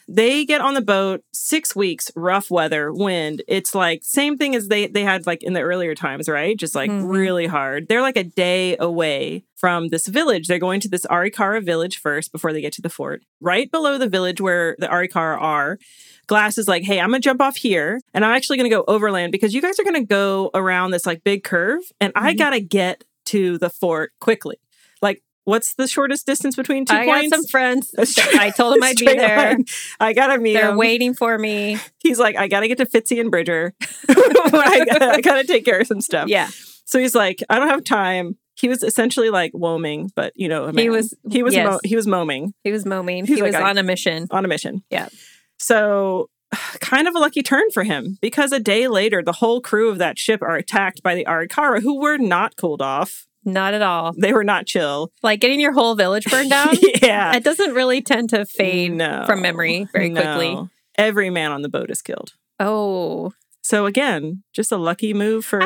They get on the boat, 6 weeks, rough weather, wind. It's like same thing as they had like in the earlier times, right? Just like really hard. They're like a day away from this village. They're going to this Arikara village first before they get to the fort. Right below the village where the Arikara are, Glass is like, hey, I'm going to jump off here and I'm actually going to go overland because you guys are going to go around this like big curve and I got to get to the fort quickly. Like, what's the shortest distance between two points? I got some friends. I told him I'd be there. I got to meet them. They're waiting for me. He's like, I got to get to Fitzy and Bridger. I got to take care of some stuff. Yeah. So he's like, I don't have time. He was essentially like Wyoming, but you know, he was moaming. He was like, on a mission. On a mission. Yeah. So kind of a lucky turn for him because a day later, the whole crew of that ship are attacked by the Arikara, who were not cooled off. Not at all. They were not chill. Like getting your whole village burned down? Yeah. It doesn't really tend to fade from memory very quickly. Every man on the boat is killed. Oh. So again, just a lucky move for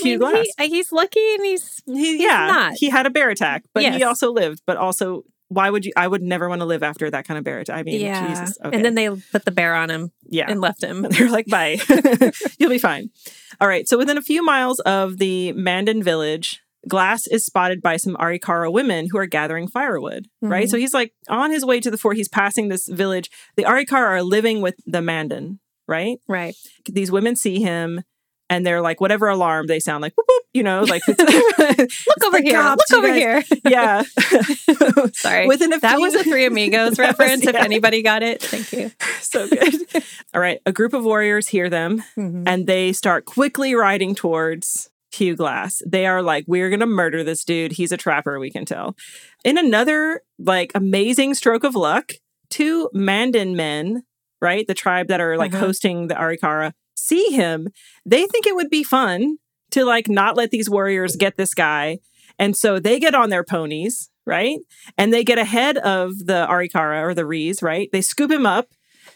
Hugh Glass. He's lucky and he's not. He had a bear attack, but he also lived. But also, why would you? I would never want to live after that kind of bear attack. I mean, Jesus. Okay. And then they put the bear on him and left him. And they're like, bye. You'll be fine. All right. So within a few miles of the Mandan village, Glass is spotted by some Arikara women who are gathering firewood, right? So he's like on his way to the fort. He's passing this village. The Arikara are living with the Mandan, right? Right. These women see him and they're like, whatever alarm, they sound like, whoop, whoop, you know, like, look over here, cops, look over here. Yeah. Sorry. That was a Three Amigos reference if anybody got it. Thank you. So good. All right. A group of warriors hear them and they start quickly riding towards Hugh Glass. They are like, we're going to murder this dude. He's a trapper, we can tell. In another, like, amazing stroke of luck, two Mandan men, right, the tribe that are, like, hosting the Arikara, see him. They think it would be fun to, like, not let these warriors get this guy. And so they get on their ponies, right? And they get ahead of the Arikara or the Rees, right? They scoop him up.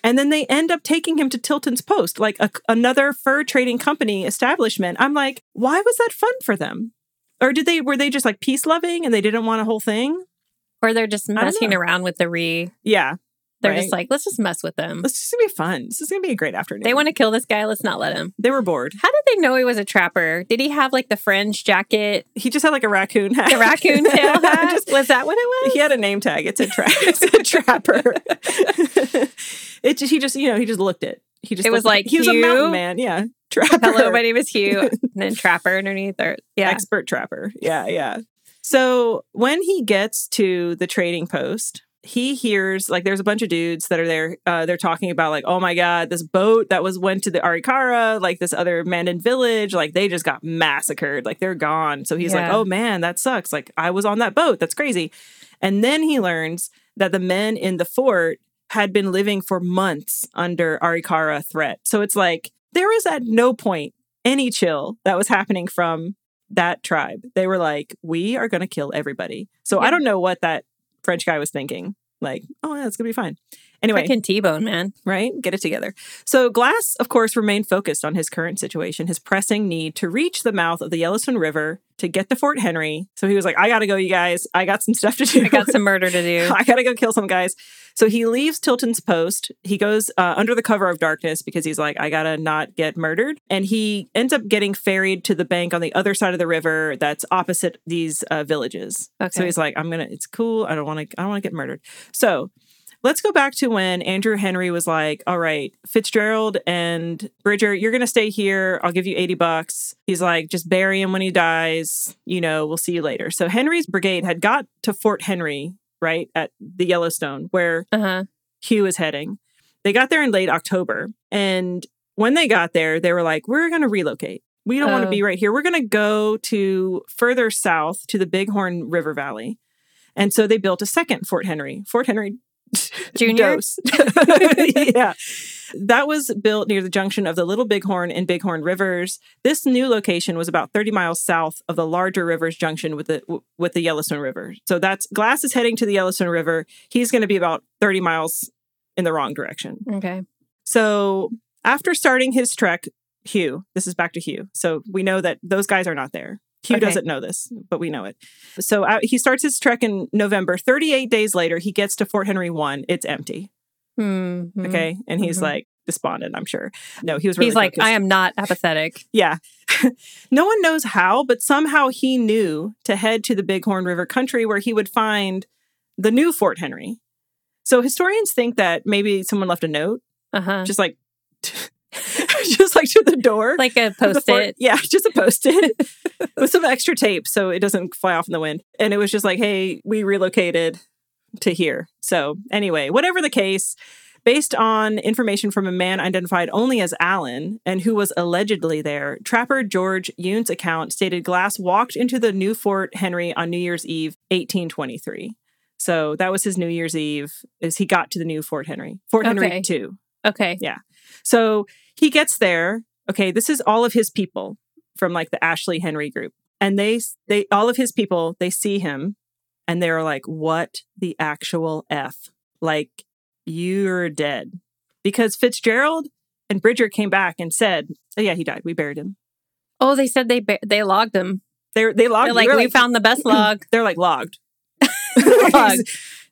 And then they end up taking him to Tilton's Post, like another fur trading company establishment. I'm like, why was that fun for them? Or were they just like peace loving and they didn't want a whole thing? Or they're just messing around with the Ree. Yeah. They're just like, let's just mess with them. This is going to be fun. This is going to be a great afternoon. They want to kill this guy. Let's not let him. They were bored. How did they know he was a trapper? Did he have like the fringe jacket? He just had like a raccoon hat. The raccoon tail hat? Was that what it was? He had a name tag. It said trapper. He just looked it. It was like, he was a mountain man. Yeah. Trapper. Hello, my name is Hugh. And then trapper underneath. Or, yeah. Expert trapper. Yeah, yeah. So when he gets to the trading post, he hears, like, there's a bunch of dudes that are there. They're talking about, like, oh, my God, this boat that went to the Arikara, like, this other Mandan village, like, they just got massacred. Like, they're gone. So he's like, oh, man, that sucks. Like, I was on that boat. That's crazy. And then he learns that the men in the fort had been living for months under Arikara threat. So it's like, there is at no point any chill that was happening from that tribe. They were like, we are going to kill everybody. So I don't know what that French guy was thinking, like, oh, yeah, it's going to be fine. Anyway. Freaking T-bone, man. Right? Get it together. So Glass, of course, remained focused on his current situation, his pressing need to reach the mouth of the Yellowstone River to get to Fort Henry. So he was like, I got to go, you guys. I got some stuff to do. I got some murder to do. I got to go kill some guys. So he leaves Tilton's Post. He goes under the cover of darkness because he's like, I got to not get murdered. And he ends up getting ferried to the bank on the other side of the river that's opposite these villages. Okay. So he's like, it's cool. I don't want to get murdered. So let's go back to when Andrew Henry was like, all right, Fitzgerald and Bridger, you're going to stay here. I'll give you $80. He's like, just bury him when he dies. You know, we'll see you later. So Henry's brigade had got to Fort Henry, right, at the Yellowstone, where Hugh is heading. They got there in late October. And when they got there, they were like, we're going to relocate. We don't want to be right here. We're going to go to further south to the Bighorn River Valley. And so they built a second Fort Henry. Fort Henry Junior. Yeah. That was built near the junction of the Little Bighorn and Bighorn Rivers. This new location was about 30 miles south of the larger river's junction with the Yellowstone River. So that's Glass is heading to the Yellowstone River. He's going to be about 30 miles in the wrong direction. Okay. So after starting his trek, this is back to Hugh. So we know that those guys are not there. Hugh doesn't know this, but we know it. So he starts his trek in November. 38 days later, he gets to Fort Henry 1. It's empty. Mm-hmm. Okay. And he's like despondent, I'm sure. No, he was really focused. I am not apathetic. Yeah. No one knows how, but somehow he knew to head to the Bighorn River country where he would find the new Fort Henry. So historians think that maybe someone left a note, just like to the door. Like a Post-it. Yeah, just a Post-it with some extra tape so it doesn't fly off in the wind. And it was just like, hey, we relocated to here. So anyway, whatever the case, based on information from a man identified only as Allen and who was allegedly there, trapper George Yount's account stated Glass walked into the new Fort Henry on New Year's Eve, 1823. So that was his New Year's Eve, is he got to the new Fort Henry. Henry 2. Okay. Yeah. So he gets there. Okay, this is all of his people from like the Ashley Henry group. And they all of his people, they see him and they're like, what the actual F? Like, you're dead. Because Fitzgerald and Bridger came back and said, oh yeah, he died. We buried him. Oh, they said they logged him. They logged him. Like, we found the best log. They're like, logged.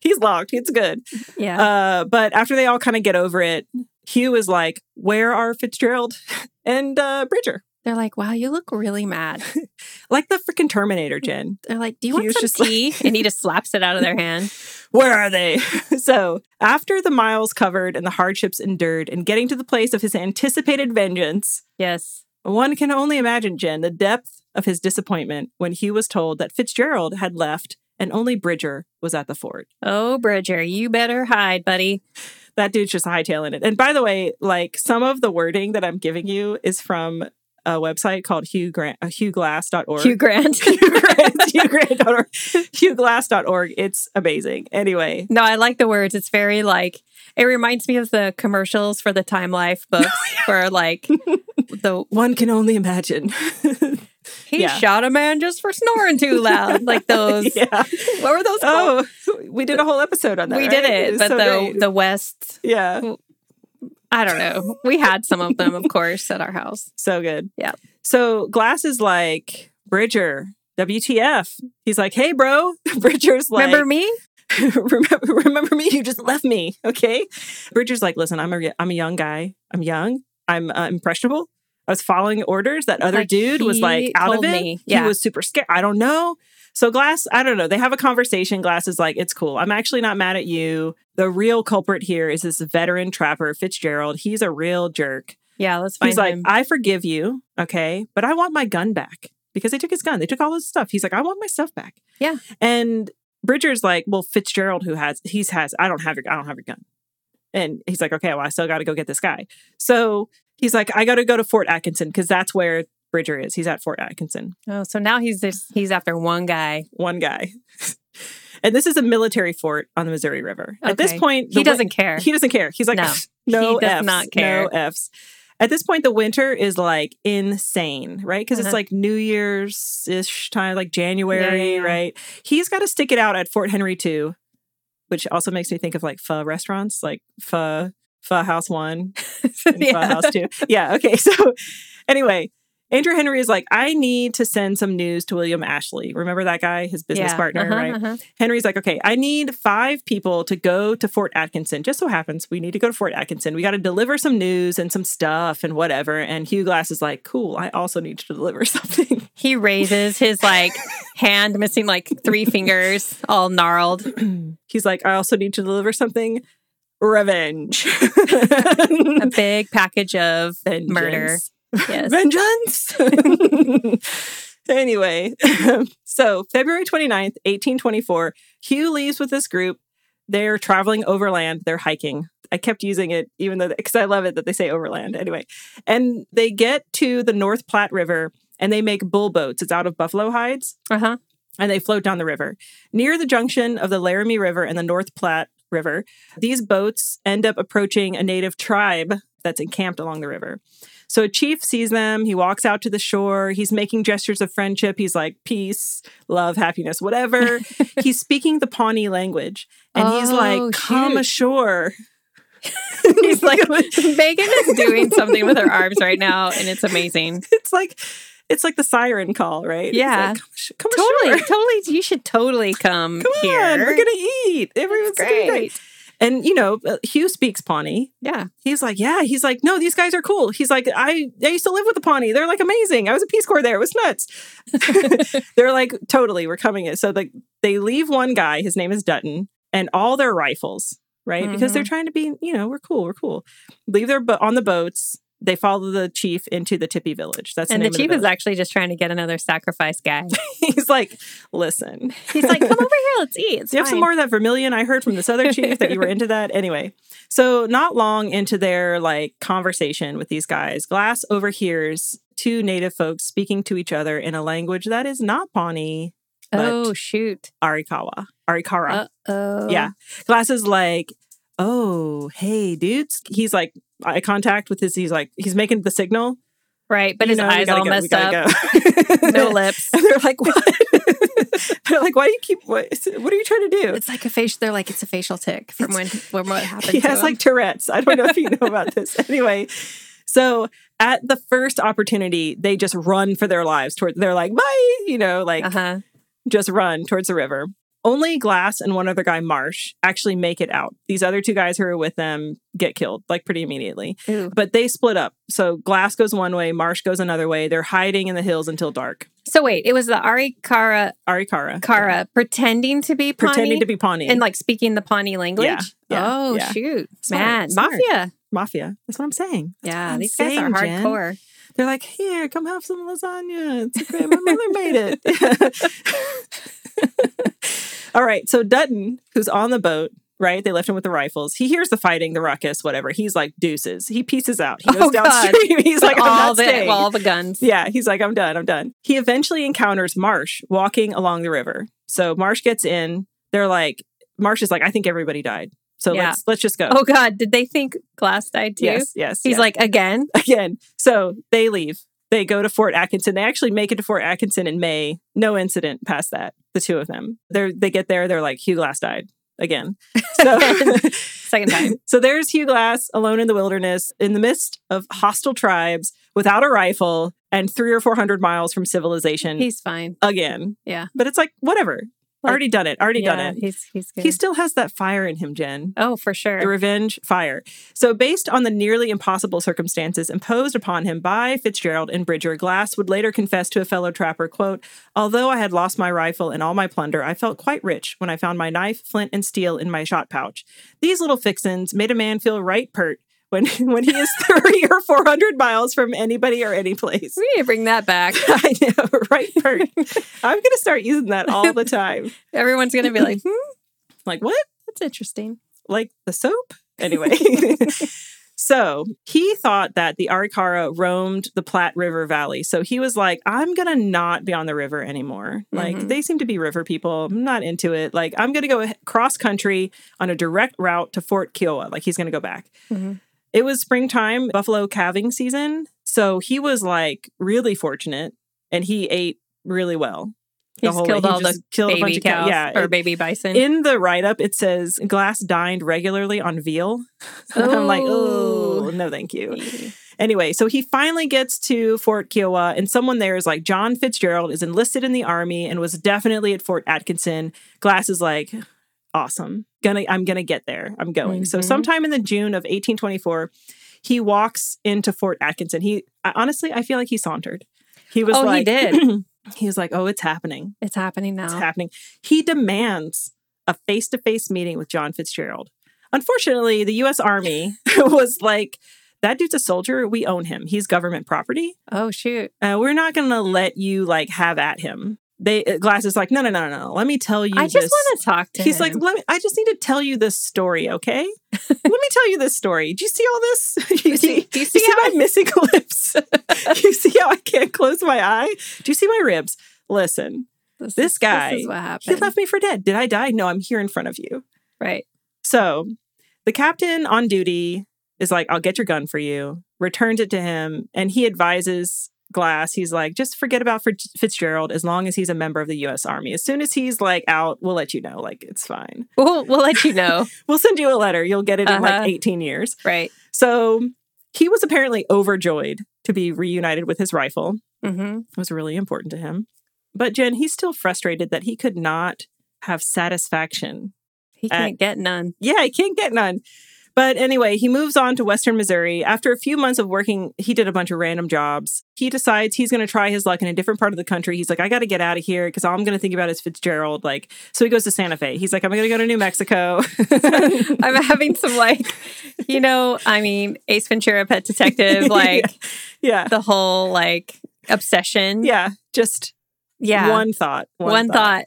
He's logged. It's good. Yeah. But after they all kind of get over it, Hugh is like, where are Fitzgerald and Bridger? They're like, wow, you look really mad. Like the freaking Terminator, Jen. They're like, do you want some tea? And he just slaps it out of their hand. Where are they? So after the miles covered and the hardships endured and getting to the place of his anticipated vengeance. Yes. One can only imagine, Jen, the depth of his disappointment when Hugh was told that Fitzgerald had left and only Bridger was at the fort. Oh, Bridger, you better hide, buddy. That dude's just hightailing it. And by the way, like, some of the wording that I'm giving you is from a website called HughGlass.org. HughGlass.org. HughGlass.org. It's amazing. Anyway. No, I like the words. It's very, like, it reminds me of the commercials for the Time Life books where, like, the one can only imagine. He shot a man just for snoring too loud. Like those. Yeah. What were those called? Oh, we did a whole episode on that. We did it. But so the West. Yeah. I don't know. We had some of them, of course, at our house. So good. Yeah. So Glass is like, Bridger, WTF. He's like, hey, bro. Bridger's like, remember me? Remember me? You just left me. Okay. Bridger's like, listen, I'm a young guy. I'm young. I'm impressionable. I was following orders. That other dude was like out of it. Yeah. He was super scared. I don't know. So Glass, I don't know. They have a conversation. Glass is like, it's cool. I'm actually not mad at you. The real culprit here is this veteran trapper, Fitzgerald. He's a real jerk. Yeah, let's find him. He's like, I forgive you. Okay. But I want my gun back because they took his gun. They took all his stuff. He's like, I want my stuff back. Yeah. And Bridger's like, well, Fitzgerald I don't have your gun. And he's like, okay, well, I still got to go get this guy. So he's like, I got to go to Fort Atkinson because that's where Bridger is. He's at Fort Atkinson. Oh, so now he's after one guy. One guy. And this is a military fort on the Missouri River. Okay. At this point, he doesn't care. He doesn't care. He's like, no he does Fs, not care. No Fs. At this point, the winter is like insane, right? Because it's like New Year's-ish time, like January, right? He's got to stick it out at Fort Henry 2, which also makes me think of like pho restaurants, like pho. Pho House 1 and Pho House 2. Yeah, okay. So anyway, Andrew Henry is like, I need to send some news to William Ashley. Remember that guy, his business partner, right? Henry's like, okay, I need 5 people to go to Fort Atkinson. Just so happens we need to go to Fort Atkinson. We got to deliver some news and some stuff and whatever. And Hugh Glass is like, cool, I also need to deliver something. He raises his like hand missing like 3 fingers, all gnarled. He's like, I also need to deliver something. Revenge. A big package of vengeance. Murder. Yes. Vengeance? Anyway, so February 29th, 1824, Hugh leaves with this group. They're traveling overland. They're hiking. I kept using it even though, because I love it that they say overland. Anyway, and they get to the North Platte River and they make bull boats. It's out of buffalo hides. And they float down the river. Near the junction of the Laramie River and the North Platte River. These boats end up approaching a native tribe that's encamped along the river. So a chief sees them. He walks out to the shore. He's making gestures of friendship. He's like, peace, love, happiness, whatever. He's speaking the Pawnee language. And he's like, come ashore. He's like, Megan is doing something with her arms right now. And it's amazing. It's like the siren call, right? Yeah. Like, come ashore. Totally. You should totally come here. Come on. We're going to eat. Everyone's great. And, you know, Hugh speaks Pawnee. Yeah. He's like, no, these guys are cool. He's like, I used to live with the Pawnee. They're like amazing. I was a Peace Corps there. It was nuts. They're like, totally, we're coming in. So like they leave one guy, his name is Dutton, and all their rifles, right? Mm-hmm. Because they're trying to be, you know, we're cool. Leave their on the boats. They follow the chief into the Tipi village. That's and the chief is actually just trying to get another sacrifice guy. He's like, listen. He's like, come over here, let's eat. It's fine. You have some more of that vermilion? I heard from this other chief that you were into that. Anyway, so not long into their like conversation with these guys, Glass overhears two native folks speaking to each other in a language that is not Pawnee. But oh shoot! Arikara. Oh yeah. Glass is like, oh hey dudes. He's like. Eye contact with his, he's like, he's making the signal. Right, but his eyes all messed up. No lips. And they're like, what? They're like, why do you keep, what are you trying to do? It's like a facial, they're like, it's a facial tic from when what happened He has like Tourette's. I don't know if you know about this. Anyway, so at the first opportunity, they just run for their lives. They're like, bye, you know, like, just run towards the river. Only Glass and one other guy, Marsh, actually make it out. These other two guys who are with them get killed, like, pretty immediately. Ooh. But they split up. So Glass goes one way, Marsh goes another way. They're hiding in the hills until dark. So wait, it was the Arikara. Pretending to be Pawnee? Pretending to be Pawnee. And, like, speaking the Pawnee language? Yeah. Oh, yeah. Shoot. Man, Mafia. That's what I'm saying. These guys are hardcore. Jen. They're like, here, come have some lasagna. It's okay. My mother made it. All right. So Dutton, who's on the boat, right? They left him with the rifles. He hears the fighting, the ruckus, whatever. He's like, deuces. He pieces out. He goes downstream. He's like, all the guns. Yeah. He's like, I'm done. He eventually encounters Marsh walking along the river. So Marsh gets in. They're like, Marsh is like, I think everybody died. So let's just go. Oh, God. Did they think Glass died too? Yes. He's like, again. So they leave. They go to Fort Atkinson. They actually make it to Fort Atkinson in May. No incident past that. The two of them. They get there. They're like, Hugh Glass died again. So, second time. So there's Hugh Glass alone in the wilderness in the midst of hostile tribes without a rifle and 300 or 400 miles from civilization. He's fine. Again. Yeah. But it's like, whatever. Like, already done it. He's good. He still has that fire in him, Jen. Oh, for sure. The revenge fire. So based on the nearly impossible circumstances imposed upon him by Fitzgerald and Bridger, Glass would later confess to a fellow trapper, quote, although I had lost my rifle and all my plunder, I felt quite rich when I found my knife, flint, and steel in my shot pouch. These little fixins made a man feel right pert when he is 300 or 400 miles from anybody or any place. We need to bring that back. I know, right, Bert? I'm going to start using that all the time. Everyone's going to be like, like, what? That's interesting. Like the soap? Anyway. So he thought that the Arikara roamed the Platte River Valley. So he was like, I'm going to not be on the river anymore. Mm-hmm. Like, they seem to be river people. I'm not into it. Like, I'm going to go cross country on a direct route to Fort Kiowa. Like, he's going to go back. Mm-hmm. It was springtime, buffalo calving season, so he was, like, really fortunate, and he ate really well. He killed a bunch of baby cows or baby bison. In the write-up, it says, Glass dined regularly on veal. I'm like, oh, no thank you. Anyway, so he finally gets to Fort Kiowa, and someone there is like, John Fitzgerald is enlisted in the Army and was definitely at Fort Atkinson. Glass is like... awesome. I'm going to get there. I'm going. Mm-hmm. So sometime in the June of 1824, he walks into Fort Atkinson. I feel like he sauntered. He was like, oh, it's happening. It's happening now. It's happening. He demands a face-to-face meeting with John Fitzgerald. Unfortunately, the U.S. Army was like, that dude's a soldier. We own him. He's government property. Oh, shoot. We're not going to let you like have at him. Glass is like, no. Let me tell you. I just want to talk to him. He's like, I just need to tell you this story, okay? Let me tell you this story. Do you see all this? Do you see my missing lips? Do you see how I can't close my eye? Do you see my ribs? Listen, this guy, this is what happened. He left me for dead. Did I die? No, I'm here in front of you. Right. So the captain on duty is like, I'll get your gun for you. Returns it to him. And he advises Glass, he's like, just forget about Fitzgerald as long as he's a member of the U.S. Army. As soon as he's like out, we'll let you know. Like, it's fine. We'll let you know. We'll send you a letter. You'll get it in like 18 years. Right. So he was apparently overjoyed to be reunited with his rifle. Mm-hmm. It was really important to him. But Jen, he's still frustrated that he could not have satisfaction He can't get none. Yeah, he can't get none. But anyway, he moves on to Western Missouri. After a few months of working, he did a bunch of random jobs. He decides he's going to try his luck in a different part of the country. He's like, I got to get out of here because all I'm going to think about is Fitzgerald. Like, so he goes to Santa Fe. He's like, I'm going to go to New Mexico. I'm having some Ace Ventura, Pet Detective, the whole obsession. Yeah, just... Yeah. One thought.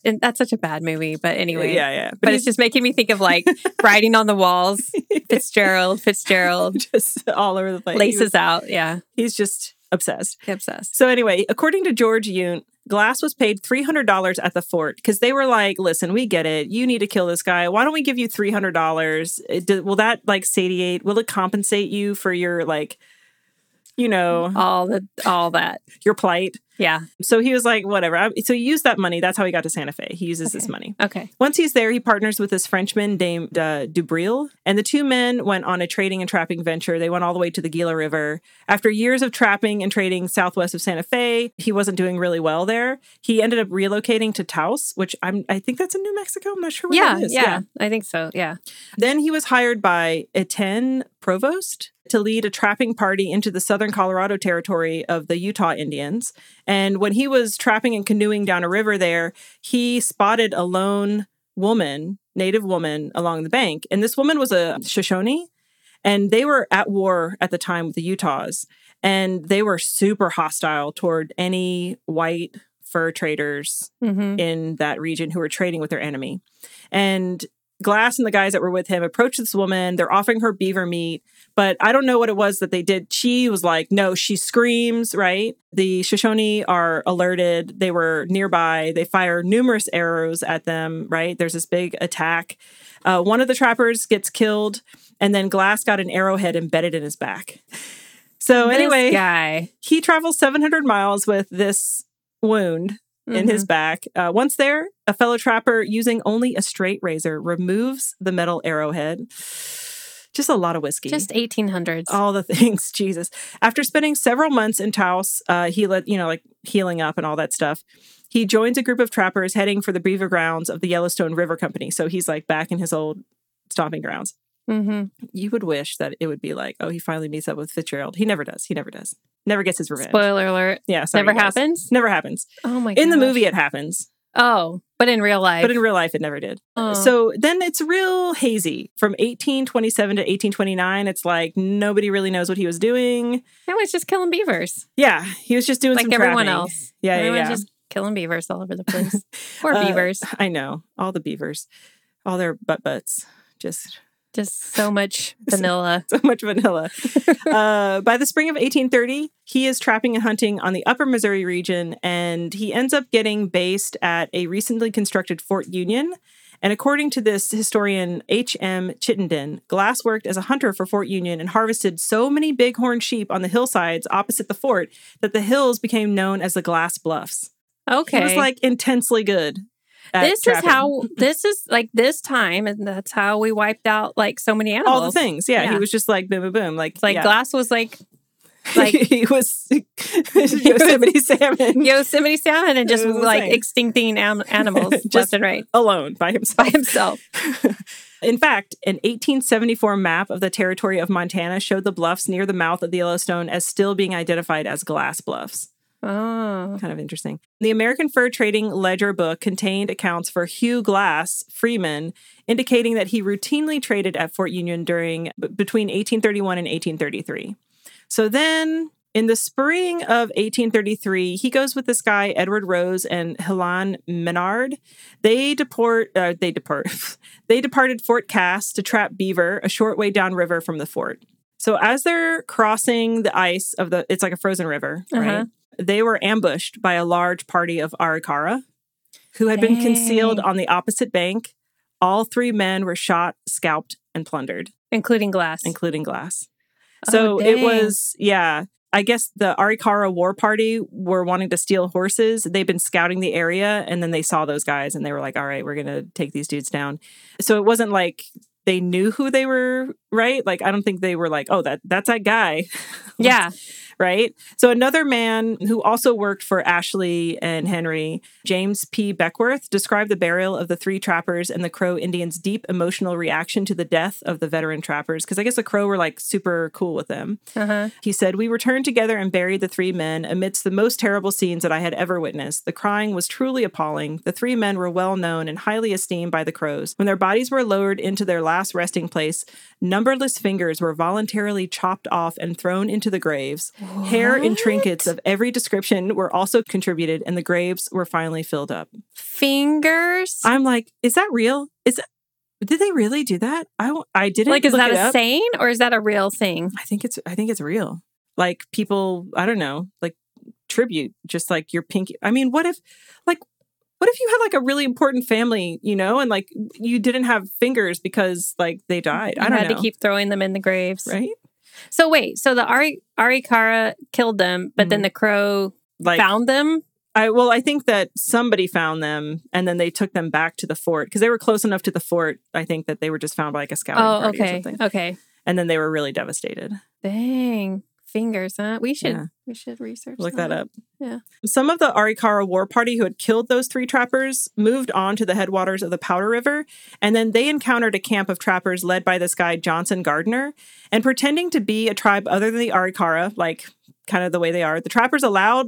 And that's such a bad movie. But anyway. Yeah. But it's just making me think of writing on the walls. Fitzgerald. Just all over the place. Laces out. Yeah. He's just obsessed. So anyway, according to George Yount, Glass was paid $300 at the fort because they were like, listen, we get it. You need to kill this guy. Why don't we give you $300? Will that satiate? Will it compensate you for your all that your plight? Yeah. So he was like, whatever. So he used that money. That's how he got to Santa Fe. He uses this money. Okay. Once he's there, he partners with this Frenchman named Dubril, and the two men went on a trading and trapping venture. They went all the way to the Gila River. After years of trapping and trading southwest of Santa Fe, he wasn't doing really well there. He ended up relocating to Taos, which I think that's in New Mexico. I'm not sure where that is. Yeah, I think so. Yeah. Then he was hired by Etienne Provost to lead a trapping party into the southern Colorado territory of the Utah Indians. And when he was trapping and canoeing down a river there, he spotted a lone woman, Native woman, along the bank. And this woman was a Shoshone, and they were at war at the time with the Utahs. And they were super hostile toward any white fur traders in that region who were trading with their enemy. And Glass and the guys that were with him approached this woman. They're offering her beaver meat, but I don't know what it was that they did. She was like, no, she screams, right? The Shoshone are alerted. They were nearby. They fire numerous arrows at them, right? There's this big attack. One of the trappers gets killed, and then Glass got an arrowhead embedded in his back. So anyway, he travels 700 miles with this wound in his back. Once there, a fellow trapper using only a straight razor removes the metal arrowhead. Just a lot of whiskey. Just 1800s. All the things. Jesus. After spending several months in Taos, healing up and all that stuff, he joins a group of trappers heading for the beaver grounds of the Yellowstone River Company. So he's back in his old stomping grounds. Mm-hmm. You would wish that it would be he finally meets up with Fitzgerald. He never does. Never gets his revenge. Spoiler alert. Yeah. Sorry, Never happens. Oh my God. In the movie, it happens. Oh, but in real life. It never did. Oh. So then it's real hazy. From 1827 to 1829, it's nobody really knows what he was doing. He was just killing beavers. Yeah. He was just doing some trapping. Like everyone else. Yeah. Everyone just killing beavers all over the place. Poor beavers. I know. All the beavers. All their butts. Just so much vanilla. So much vanilla. By the spring of 1830, he is trapping and hunting on the upper Missouri region, and he ends up getting based at a recently constructed Fort Union. And according to this historian, H.M. Chittenden, Glass worked as a hunter for Fort Union and harvested so many bighorn sheep on the hillsides opposite the fort that the hills became known as the Glass Bluffs. Okay. He was, intensely good. This is this time, and that's how we wiped out so many animals. All the things, He was just boom, boom, boom. Glass was he was Yosemite salmon. Yosemite salmon, and just extincting animals just left and right. Alone, by himself. In fact, an 1874 map of the territory of Montana showed the bluffs near the mouth of the Yellowstone as still being identified as Glass Bluffs. Oh. Kind of interesting. The American Fur Trading Ledger book contained accounts for Hugh Glass, freeman, indicating that he routinely traded at Fort Union between 1831 and 1833. So then, in the spring of 1833, he goes with this guy, Edward Rose and Helen Menard. They departed Fort Cass to trap beaver a short way downriver from the fort. So as they're crossing the ice it's like a frozen river, right? They were ambushed by a large party of Arikara, who had been concealed on the opposite bank. All three men were shot, scalped, and plundered. Including Glass. So it was, I guess the Arikara war party were wanting to steal horses. They'd been scouting the area, and then they saw those guys, and they were like, all right, we're going to take these dudes down. So it wasn't they knew who they were right? Like, I don't think they were like, oh, that's that guy. Yeah. Right? So another man who also worked for Ashley and Henry, James P. Beckworth, described the burial of the three trappers and the Crow Indians' deep emotional reaction to the death of the veteran trappers, because I guess the Crow were like super cool with them. Uh-huh. He said, "We returned together and buried the three men amidst the most terrible scenes that I had ever witnessed. The crying was truly appalling. The three men were well known and highly esteemed by the Crows. When their bodies were lowered into their last resting place, numberless fingers were voluntarily chopped off and thrown into the graves. What? Hair and trinkets of every description were also contributed, and the graves were finally filled up." Fingers? I'm like, is that real? Did they really do that? I didn't. Like, is that a saying or is that a real thing? I think it's real. Like, people, I don't know, like tribute, just like your pinky. I mean, what if you had like a really important family, you know, and like you didn't have fingers because like they died? I don't know. You had to keep throwing them in the graves, right? So wait, so the Arikara killed them, but then the Crow found them? I think that somebody found them, and then they took them back to the fort, because they were close enough to the fort, I think, that they were just found by like a scouting party or something. Oh, okay. And then they were really devastated. Dang. Fingers, huh? We should research. Look that up. Yeah. Some of the Arikara war party who had killed those three trappers moved on to the headwaters of the Powder River, and then they encountered a camp of trappers led by this guy Johnson Gardner, and pretending to be a tribe other than the Arikara, like kind of the way they are, the trappers allowed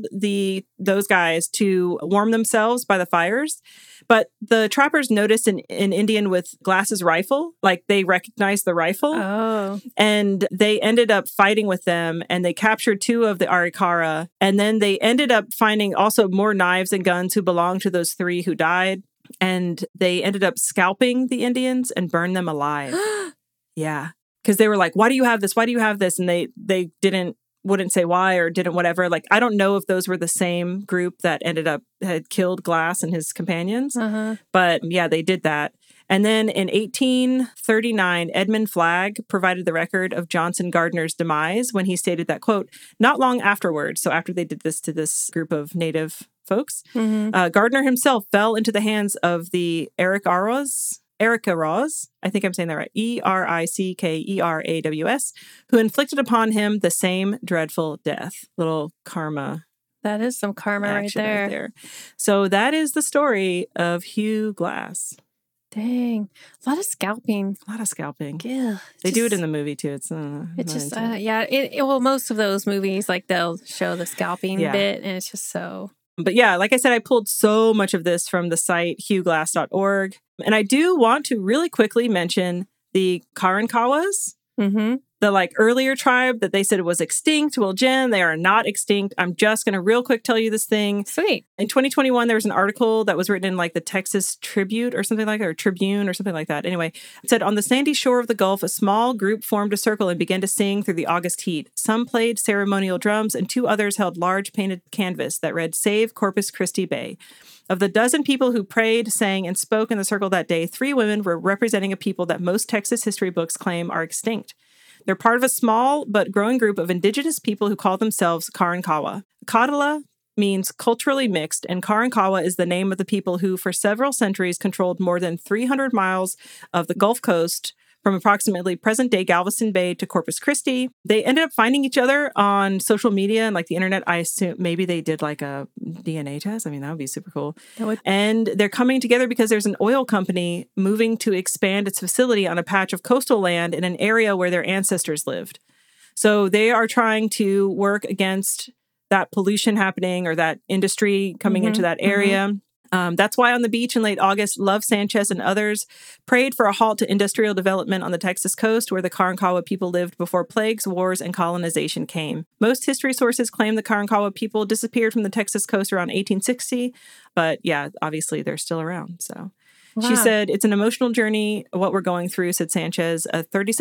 those guys to warm themselves by the fires. But the trappers noticed an Indian with Glass's rifle, like they recognized the rifle. Oh. And they ended up fighting with them, and they captured two of the Arikara. And then they ended up finding also more knives and guns who belonged to those three who died. And they ended up scalping the Indians and burned them alive. Yeah. Because they were like, why do you have this? Why do you have this? And they wouldn't say why or didn't whatever. Like, I don't know if those were the same group that ended up had killed Glass and his companions. Uh-huh. But yeah, they did that. And then in 1839, Edmund Flagg provided the record of Johnson Gardner's demise when he stated that, quote, "Not long afterwards," so after they did this to this group of native folks, Gardner himself fell into the hands of the Arikaras, I think I'm saying that right, Erickeraws, who inflicted upon him the same dreadful death. Little karma. That is some karma right there. So that is the story of Hugh Glass. Dang. A lot of scalping. Yeah. They do it in the movie too. Well, most of those movies, like, they'll show the scalping bit, and it's just so... But yeah, like I said, I pulled so much of this from the site hughglass.org. And I do want to really quickly mention the Karankawas, the like earlier tribe that they said was extinct. Well, Jen, they are not extinct. I'm just going to real quick tell you this thing. Sweet. In 2021, there was an article that was written in like the Texas Tribute or something like that, or Tribune or something like that. Anyway, it said, "On the sandy shore of the Gulf, a small group formed a circle and began to sing through the August heat. Some played ceremonial drums and two others held large painted canvas that read, 'Save Corpus Christi Bay.' Of the dozen people who prayed, sang, and spoke in the circle that day, 3 women were representing a people that most Texas history books claim are extinct. They're part of a small but growing group of indigenous people who call themselves Karankawa. Kadala means culturally mixed, and Karankawa is the name of the people who, for several centuries, controlled more than 300 miles of the Gulf Coast from approximately present-day Galveston Bay to Corpus Christi. They ended up finding each other on social media and, like, the internet. I assume maybe they did, like, a DNA test. I mean, that would be super cool. And they're coming together because there's an oil company moving to expand its facility on a patch of coastal land in an area where their ancestors lived. So they are trying to work against that pollution happening or that industry coming into that area. Mm-hmm. That's why on the beach in late August, Love Sanchez and others prayed for a halt to industrial development on the Texas coast, where the Karankawa people lived before plagues, wars, and colonization came. Most history sources claim the Karankawa people disappeared from the Texas coast around 1860, but yeah, obviously they're still around, so... Wow. She said, "It's an emotional journey, what we're going through," said Sanchez.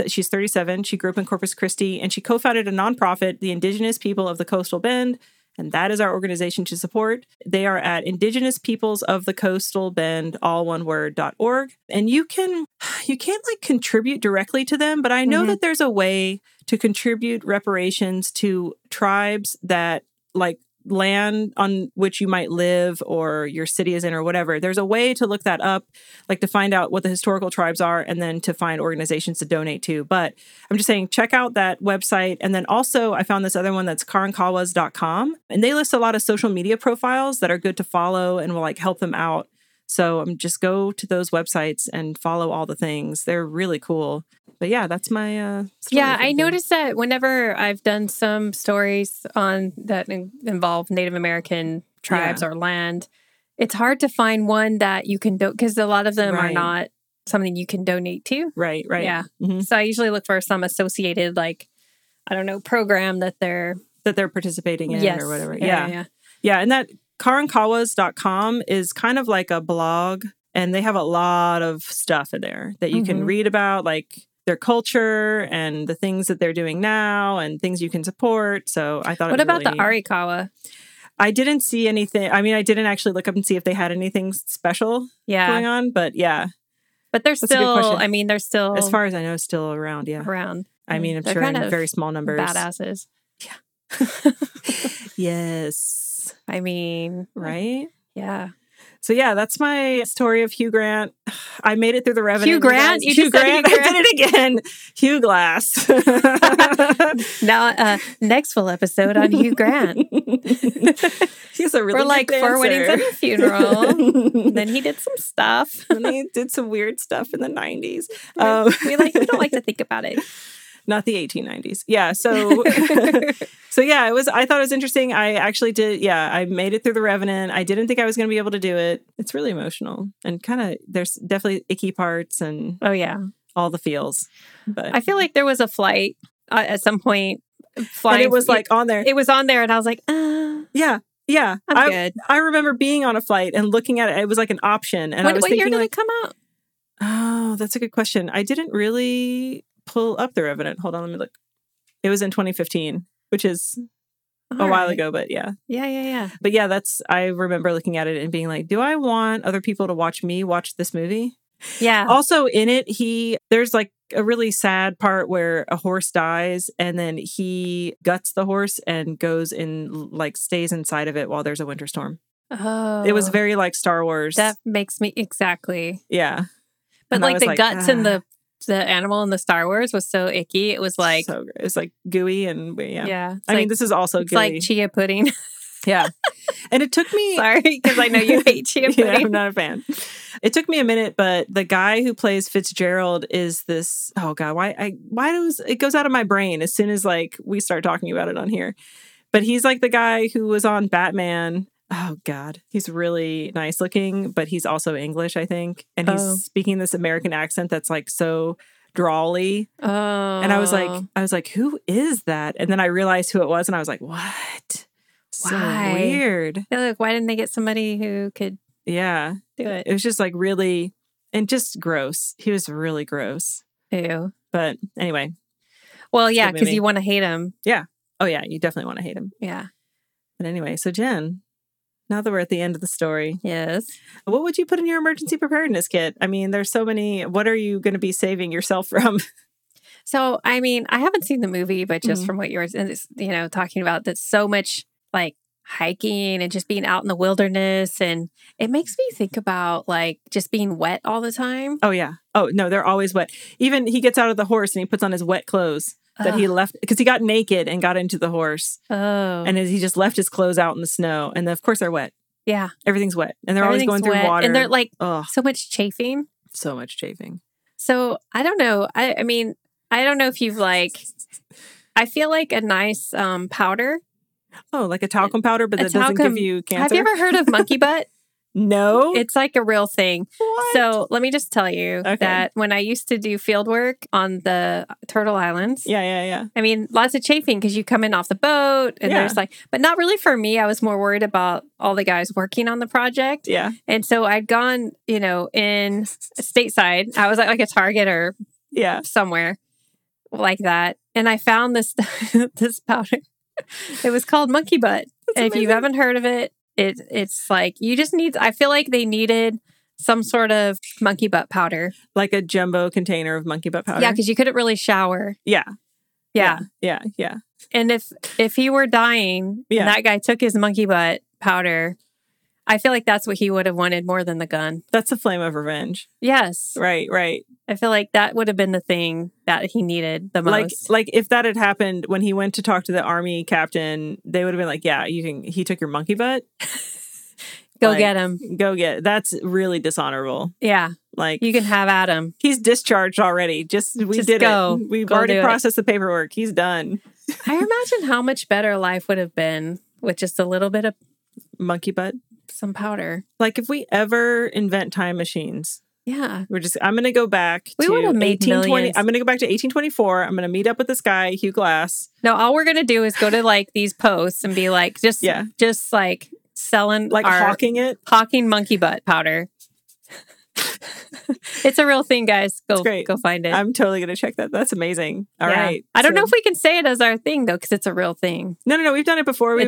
She's 37. She grew up in Corpus Christi, and she co-founded a nonprofit, the Indigenous People of the Coastal Bend, and that is our organization to support. They are at IndigenousPeoplesOfTheCoastalBend, all one word, .org. And you can't like contribute directly to them, but I know that there's a way to contribute reparations to tribes that like land on which you might live or your city is in or whatever. There's a way to look that up, like to find out what the historical tribes are and then to find organizations to donate to. But I'm just saying, check out that website. And then also I found this other one that's Karankawas.com. And they list a lot of social media profiles that are good to follow and will like help them out. So just go to those websites and follow all the things. They're really cool. But yeah, that's my story. Yeah, I noticed that whenever I've done some stories on that involve Native American tribes or land, it's hard to find one that you can because a lot of them are not something you can donate to. Right, right. Yeah. Mm-hmm. So I usually look for some associated, like, I don't know, program that they're participating in or whatever. Yeah, and that Karankawas.com is kind of like a blog, and they have a lot of stuff in there that you can read about, like their culture and the things that they're doing now and things you can support. So I thought it was really neat. What about the Arikara? I didn't see anything. I mean, I didn't actually look up and see if they had anything special going on, but yeah. But they're they're still... As far as I know, still around, yeah. Around. I mean, I'm sure in very small numbers. Badasses. Yeah. Yes. I mean, right? Yeah. So yeah, that's my story of Hugh Grant. I made it through the Revenant. Hugh Grant? You just said Hugh Grant. I did it again. Hugh Glass. Now, next full episode on Hugh Grant. He's a really good dancer. 4 weddings and a funeral. Then he did some stuff. And he did some weird stuff in the 90s. We don't like to think about it. Not the 1890s. Yeah. So, I thought it was interesting. I actually did. Yeah. I made it through the Revenant. I didn't think I was going to be able to do it. It's really emotional and kind of, there's definitely icky parts and all the feels. But I feel like there was a flight at some point. And it was on there. It was on there. And I was like, yeah. Yeah. I'm good. I remember being on a flight and looking at it. It was like an option. And what year did it come out? Oh, that's a good question. I didn't really pull up the Revenant. Hold on, let me look. It was in 2015, which is a while ago, but yeah. Yeah. But yeah, I remember looking at it and being like, do I want other people to watch me watch this movie? Yeah. Also in it, there's like a really sad part where a horse dies and then he guts the horse and goes in, like stays inside of it while there's a winter storm. Oh. It was very like Star Wars. That makes me, exactly. Yeah. But and like the guts and the animal in the Star Wars was so icky. It was like... So it was like gooey and... Yeah. I mean, this is also gooey. It's like chia pudding. Yeah. And it took me... Sorry, because I know you hate chia pudding. Yeah, I'm not a fan. It took me a minute, but the guy who plays Fitzgerald is this... Oh, God. It goes out of my brain as soon as like we start talking about it on here. But he's like the guy who was on Batman... Oh, God. He's really nice looking, but he's also English, I think. And he's speaking this American accent that's like so drawly. Oh. And I was like, who is that? And then I realized who it was. And I was like, what? Why? So weird. They're like, why didn't they get somebody who could do it? It was just like really, and just gross. He was really gross. Ew. But anyway. Well, yeah, because you want to hate him. Yeah. Oh, yeah. You definitely want to hate him. Yeah. But anyway, so Jen... Now that we're at the end of the story. Yes. What would you put in your emergency preparedness kit? I mean, there's so many. What are you going to be saving yourself from? So, I mean, I haven't seen the movie, but just from what talking about, that's so much like hiking and just being out in the wilderness. And it makes me think about like just being wet all the time. Oh, yeah. Oh, no, they're always wet. Even he gets out of the horse and he puts on his wet clothes. That he left because he got naked and got into the horse. Oh. And he just left his clothes out in the snow. And then, of course, they're wet. Yeah. Everything's wet. And they're always going through water. And they're like so much chafing. So much chafing. So I don't know. I mean, I don't know if you've like, I feel like a nice powder. Oh, like a talcum powder, but that doesn't give you cancer. Have you ever heard of monkey butt? No. It's like a real thing. What? So let me just tell you that when I used to do field work on the Turtle Islands. Yeah. I mean, lots of chafing because you come in off the boat and there's like, but not really for me. I was more worried about all the guys working on the project. Yeah. And so I'd gone, in stateside. I was at like a Target or somewhere like that. And I found this, this powder. It was called monkey butt. And if you haven't heard of it, It's like you just need. I feel like they needed some sort of monkey butt powder, like a jumbo container of monkey butt powder. Yeah, because you couldn't really shower. Yeah, Yeah. And if he were dying, and that guy took his monkey butt powder, I feel like that's what he would have wanted more than the gun. That's the flame of revenge. Yes. Right. I feel like that would have been the thing that he needed the most. Like if that had happened when he went to talk to the army captain, they would have been like, yeah, you can. He took your monkey butt. Go get him. That's really dishonorable. Yeah. Like, you can have at him. He's discharged already. Just go. We've already processed the paperwork. He's done. I imagine how much better life would have been with just a little bit of monkey butt. Some powder. Like if we ever invent time machines. Yeah. I'm going to go back to 1820. I'm going to go back to 1824. I'm going to meet up with this guy, Hugh Glass. No, all we're going to do is go to like these posts and be like, just like selling. Like hawking it. Hawking monkey butt powder. It's a real thing, guys. Go find it. I'm totally going to check that. That's amazing. All right. I don't know if we can say it as our thing, though, because it's a real thing. No. We've done it before. We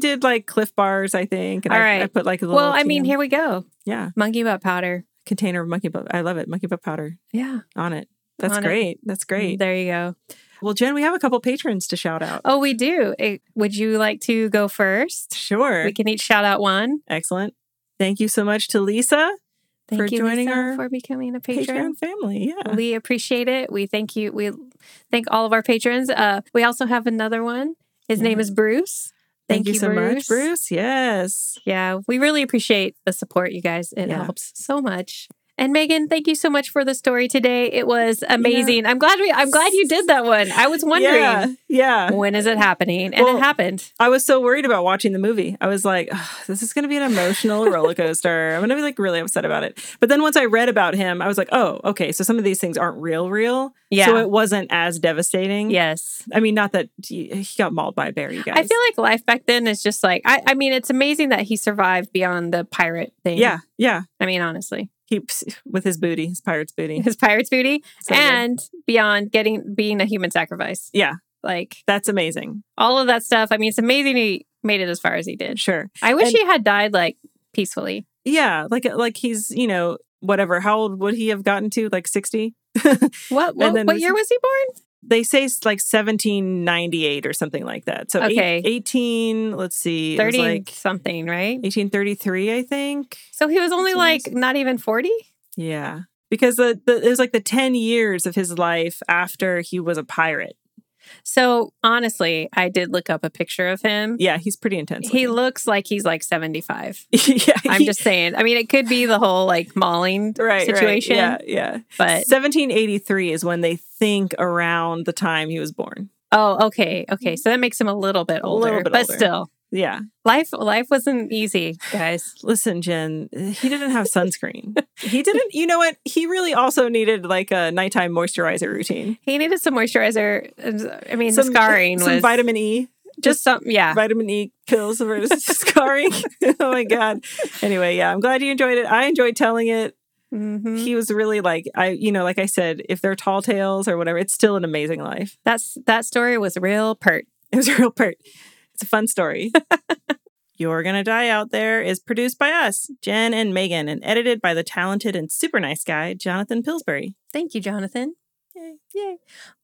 did like Cliff Bars, I think. And all right. I put like a little... Well, I mean, here we go. Yeah. Monkey butt powder. Container of monkey butt. I love it. Monkey butt powder. Yeah. On it. That's great. There you go. Well, Jen, we have a couple patrons to shout out. Oh, we do. Would you like to go first? Sure. We can each shout out one. Excellent. Thank you so much to Lisa. Thank you, Lisa, for becoming a patron. Patreon family, yeah. We appreciate it. We thank you. We thank all of our patrons. We also have another one. His name is Bruce. Thank you so much, Bruce. Yes. Yeah, we really appreciate the support, you guys. It helps so much. And Megan, thank you so much for the story today. It was amazing. Yeah. I'm glad you did that one. I was wondering, when is it happening? And it happened. I was so worried about watching the movie. I was like, oh, this is going to be an emotional roller coaster. I'm going to be like really upset about it. But then once I read about him, I was like, oh, okay. So some of these things aren't real. Yeah. So it wasn't as devastating. Yes. I mean, not that he got mauled by a bear, you guys. I feel like life back then is just like, I mean, it's amazing that he survived beyond the pirate thing. Yeah. I mean, honestly. With his booty, his pirate's booty, so and good. Beyond being a human sacrifice. Yeah. Like, that's amazing. All of that stuff. I mean, it's amazing he made it as far as he did. Sure. I wish he had died like peacefully. Yeah. Like he's, you know, whatever. How old would he have gotten to? Like 60? What year was he born? They say it's like 1798 or something like that. So okay. 30 like something, right? 1833, I think. So he was only like not even 40? Yeah. Because it was like the 10 years of his life after he was a pirate. So honestly, I did look up a picture of him. Yeah, he's pretty intense. He looks like he's like 75. Yeah, I'm just saying. I mean, it could be the whole like mauling situation. Yeah. But 1783 is when they think around the time he was born. Oh, okay. So that makes him a little bit older, but still. Yeah. Life wasn't easy, guys. Listen, Jen, he didn't have sunscreen. You know what? He really also needed like a nighttime moisturizer routine. He needed some moisturizer. I mean, the scarring was... Some vitamin E. Just some, yeah. Vitamin E pills for his scarring. Oh my God. Anyway, yeah, I'm glad you enjoyed it. I enjoyed telling it. Mm-hmm. He was really like, like I said, if they're tall tales or whatever, it's still an amazing life. That story was real pert. It was real pert. It's a fun story. You're Gonna Die Out There is produced by us, Jen and Megan, and edited by the talented and super nice guy, Jonathan Pillsbury. Thank you, Jonathan. Yay.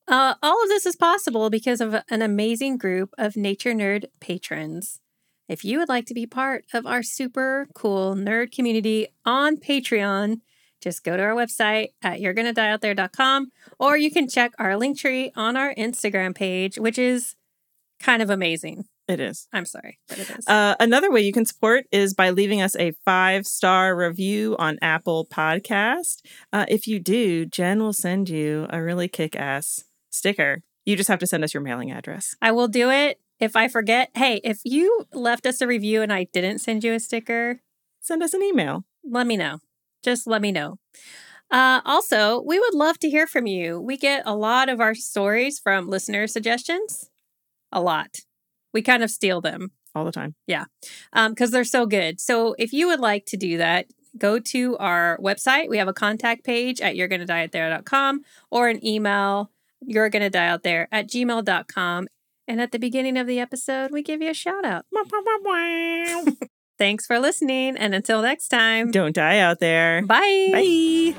All of this is possible because of an amazing group of Nature Nerd patrons. If you would like to be part of our super cool nerd community on Patreon, just go to our website at yourgonnadieoutthere.com, or you can check our link tree on our Instagram page, which is kind of amazing. It is. I'm sorry, but it is. Another way you can support is by leaving us a 5-star review on Apple Podcast. If you do, Jen will send you a really kick-ass sticker. You just have to send us your mailing address. I will do it if I forget. Hey, if you left us a review and I didn't send you a sticker, send us an email. Let me know. Just let me know. Also, we would love to hear from you. We get a lot of our stories from listener suggestions. A lot. We kind of steal them. All the time. Yeah. Because they're so good. So if you would like to do that, go to our website. We have a contact page at yourgonnadieoutthere.com or an email, yourgonnadieoutthere@gmail.com. And at the beginning of the episode, we give you a shout out. Thanks for listening. And until next time. Don't die out there. Bye. Bye.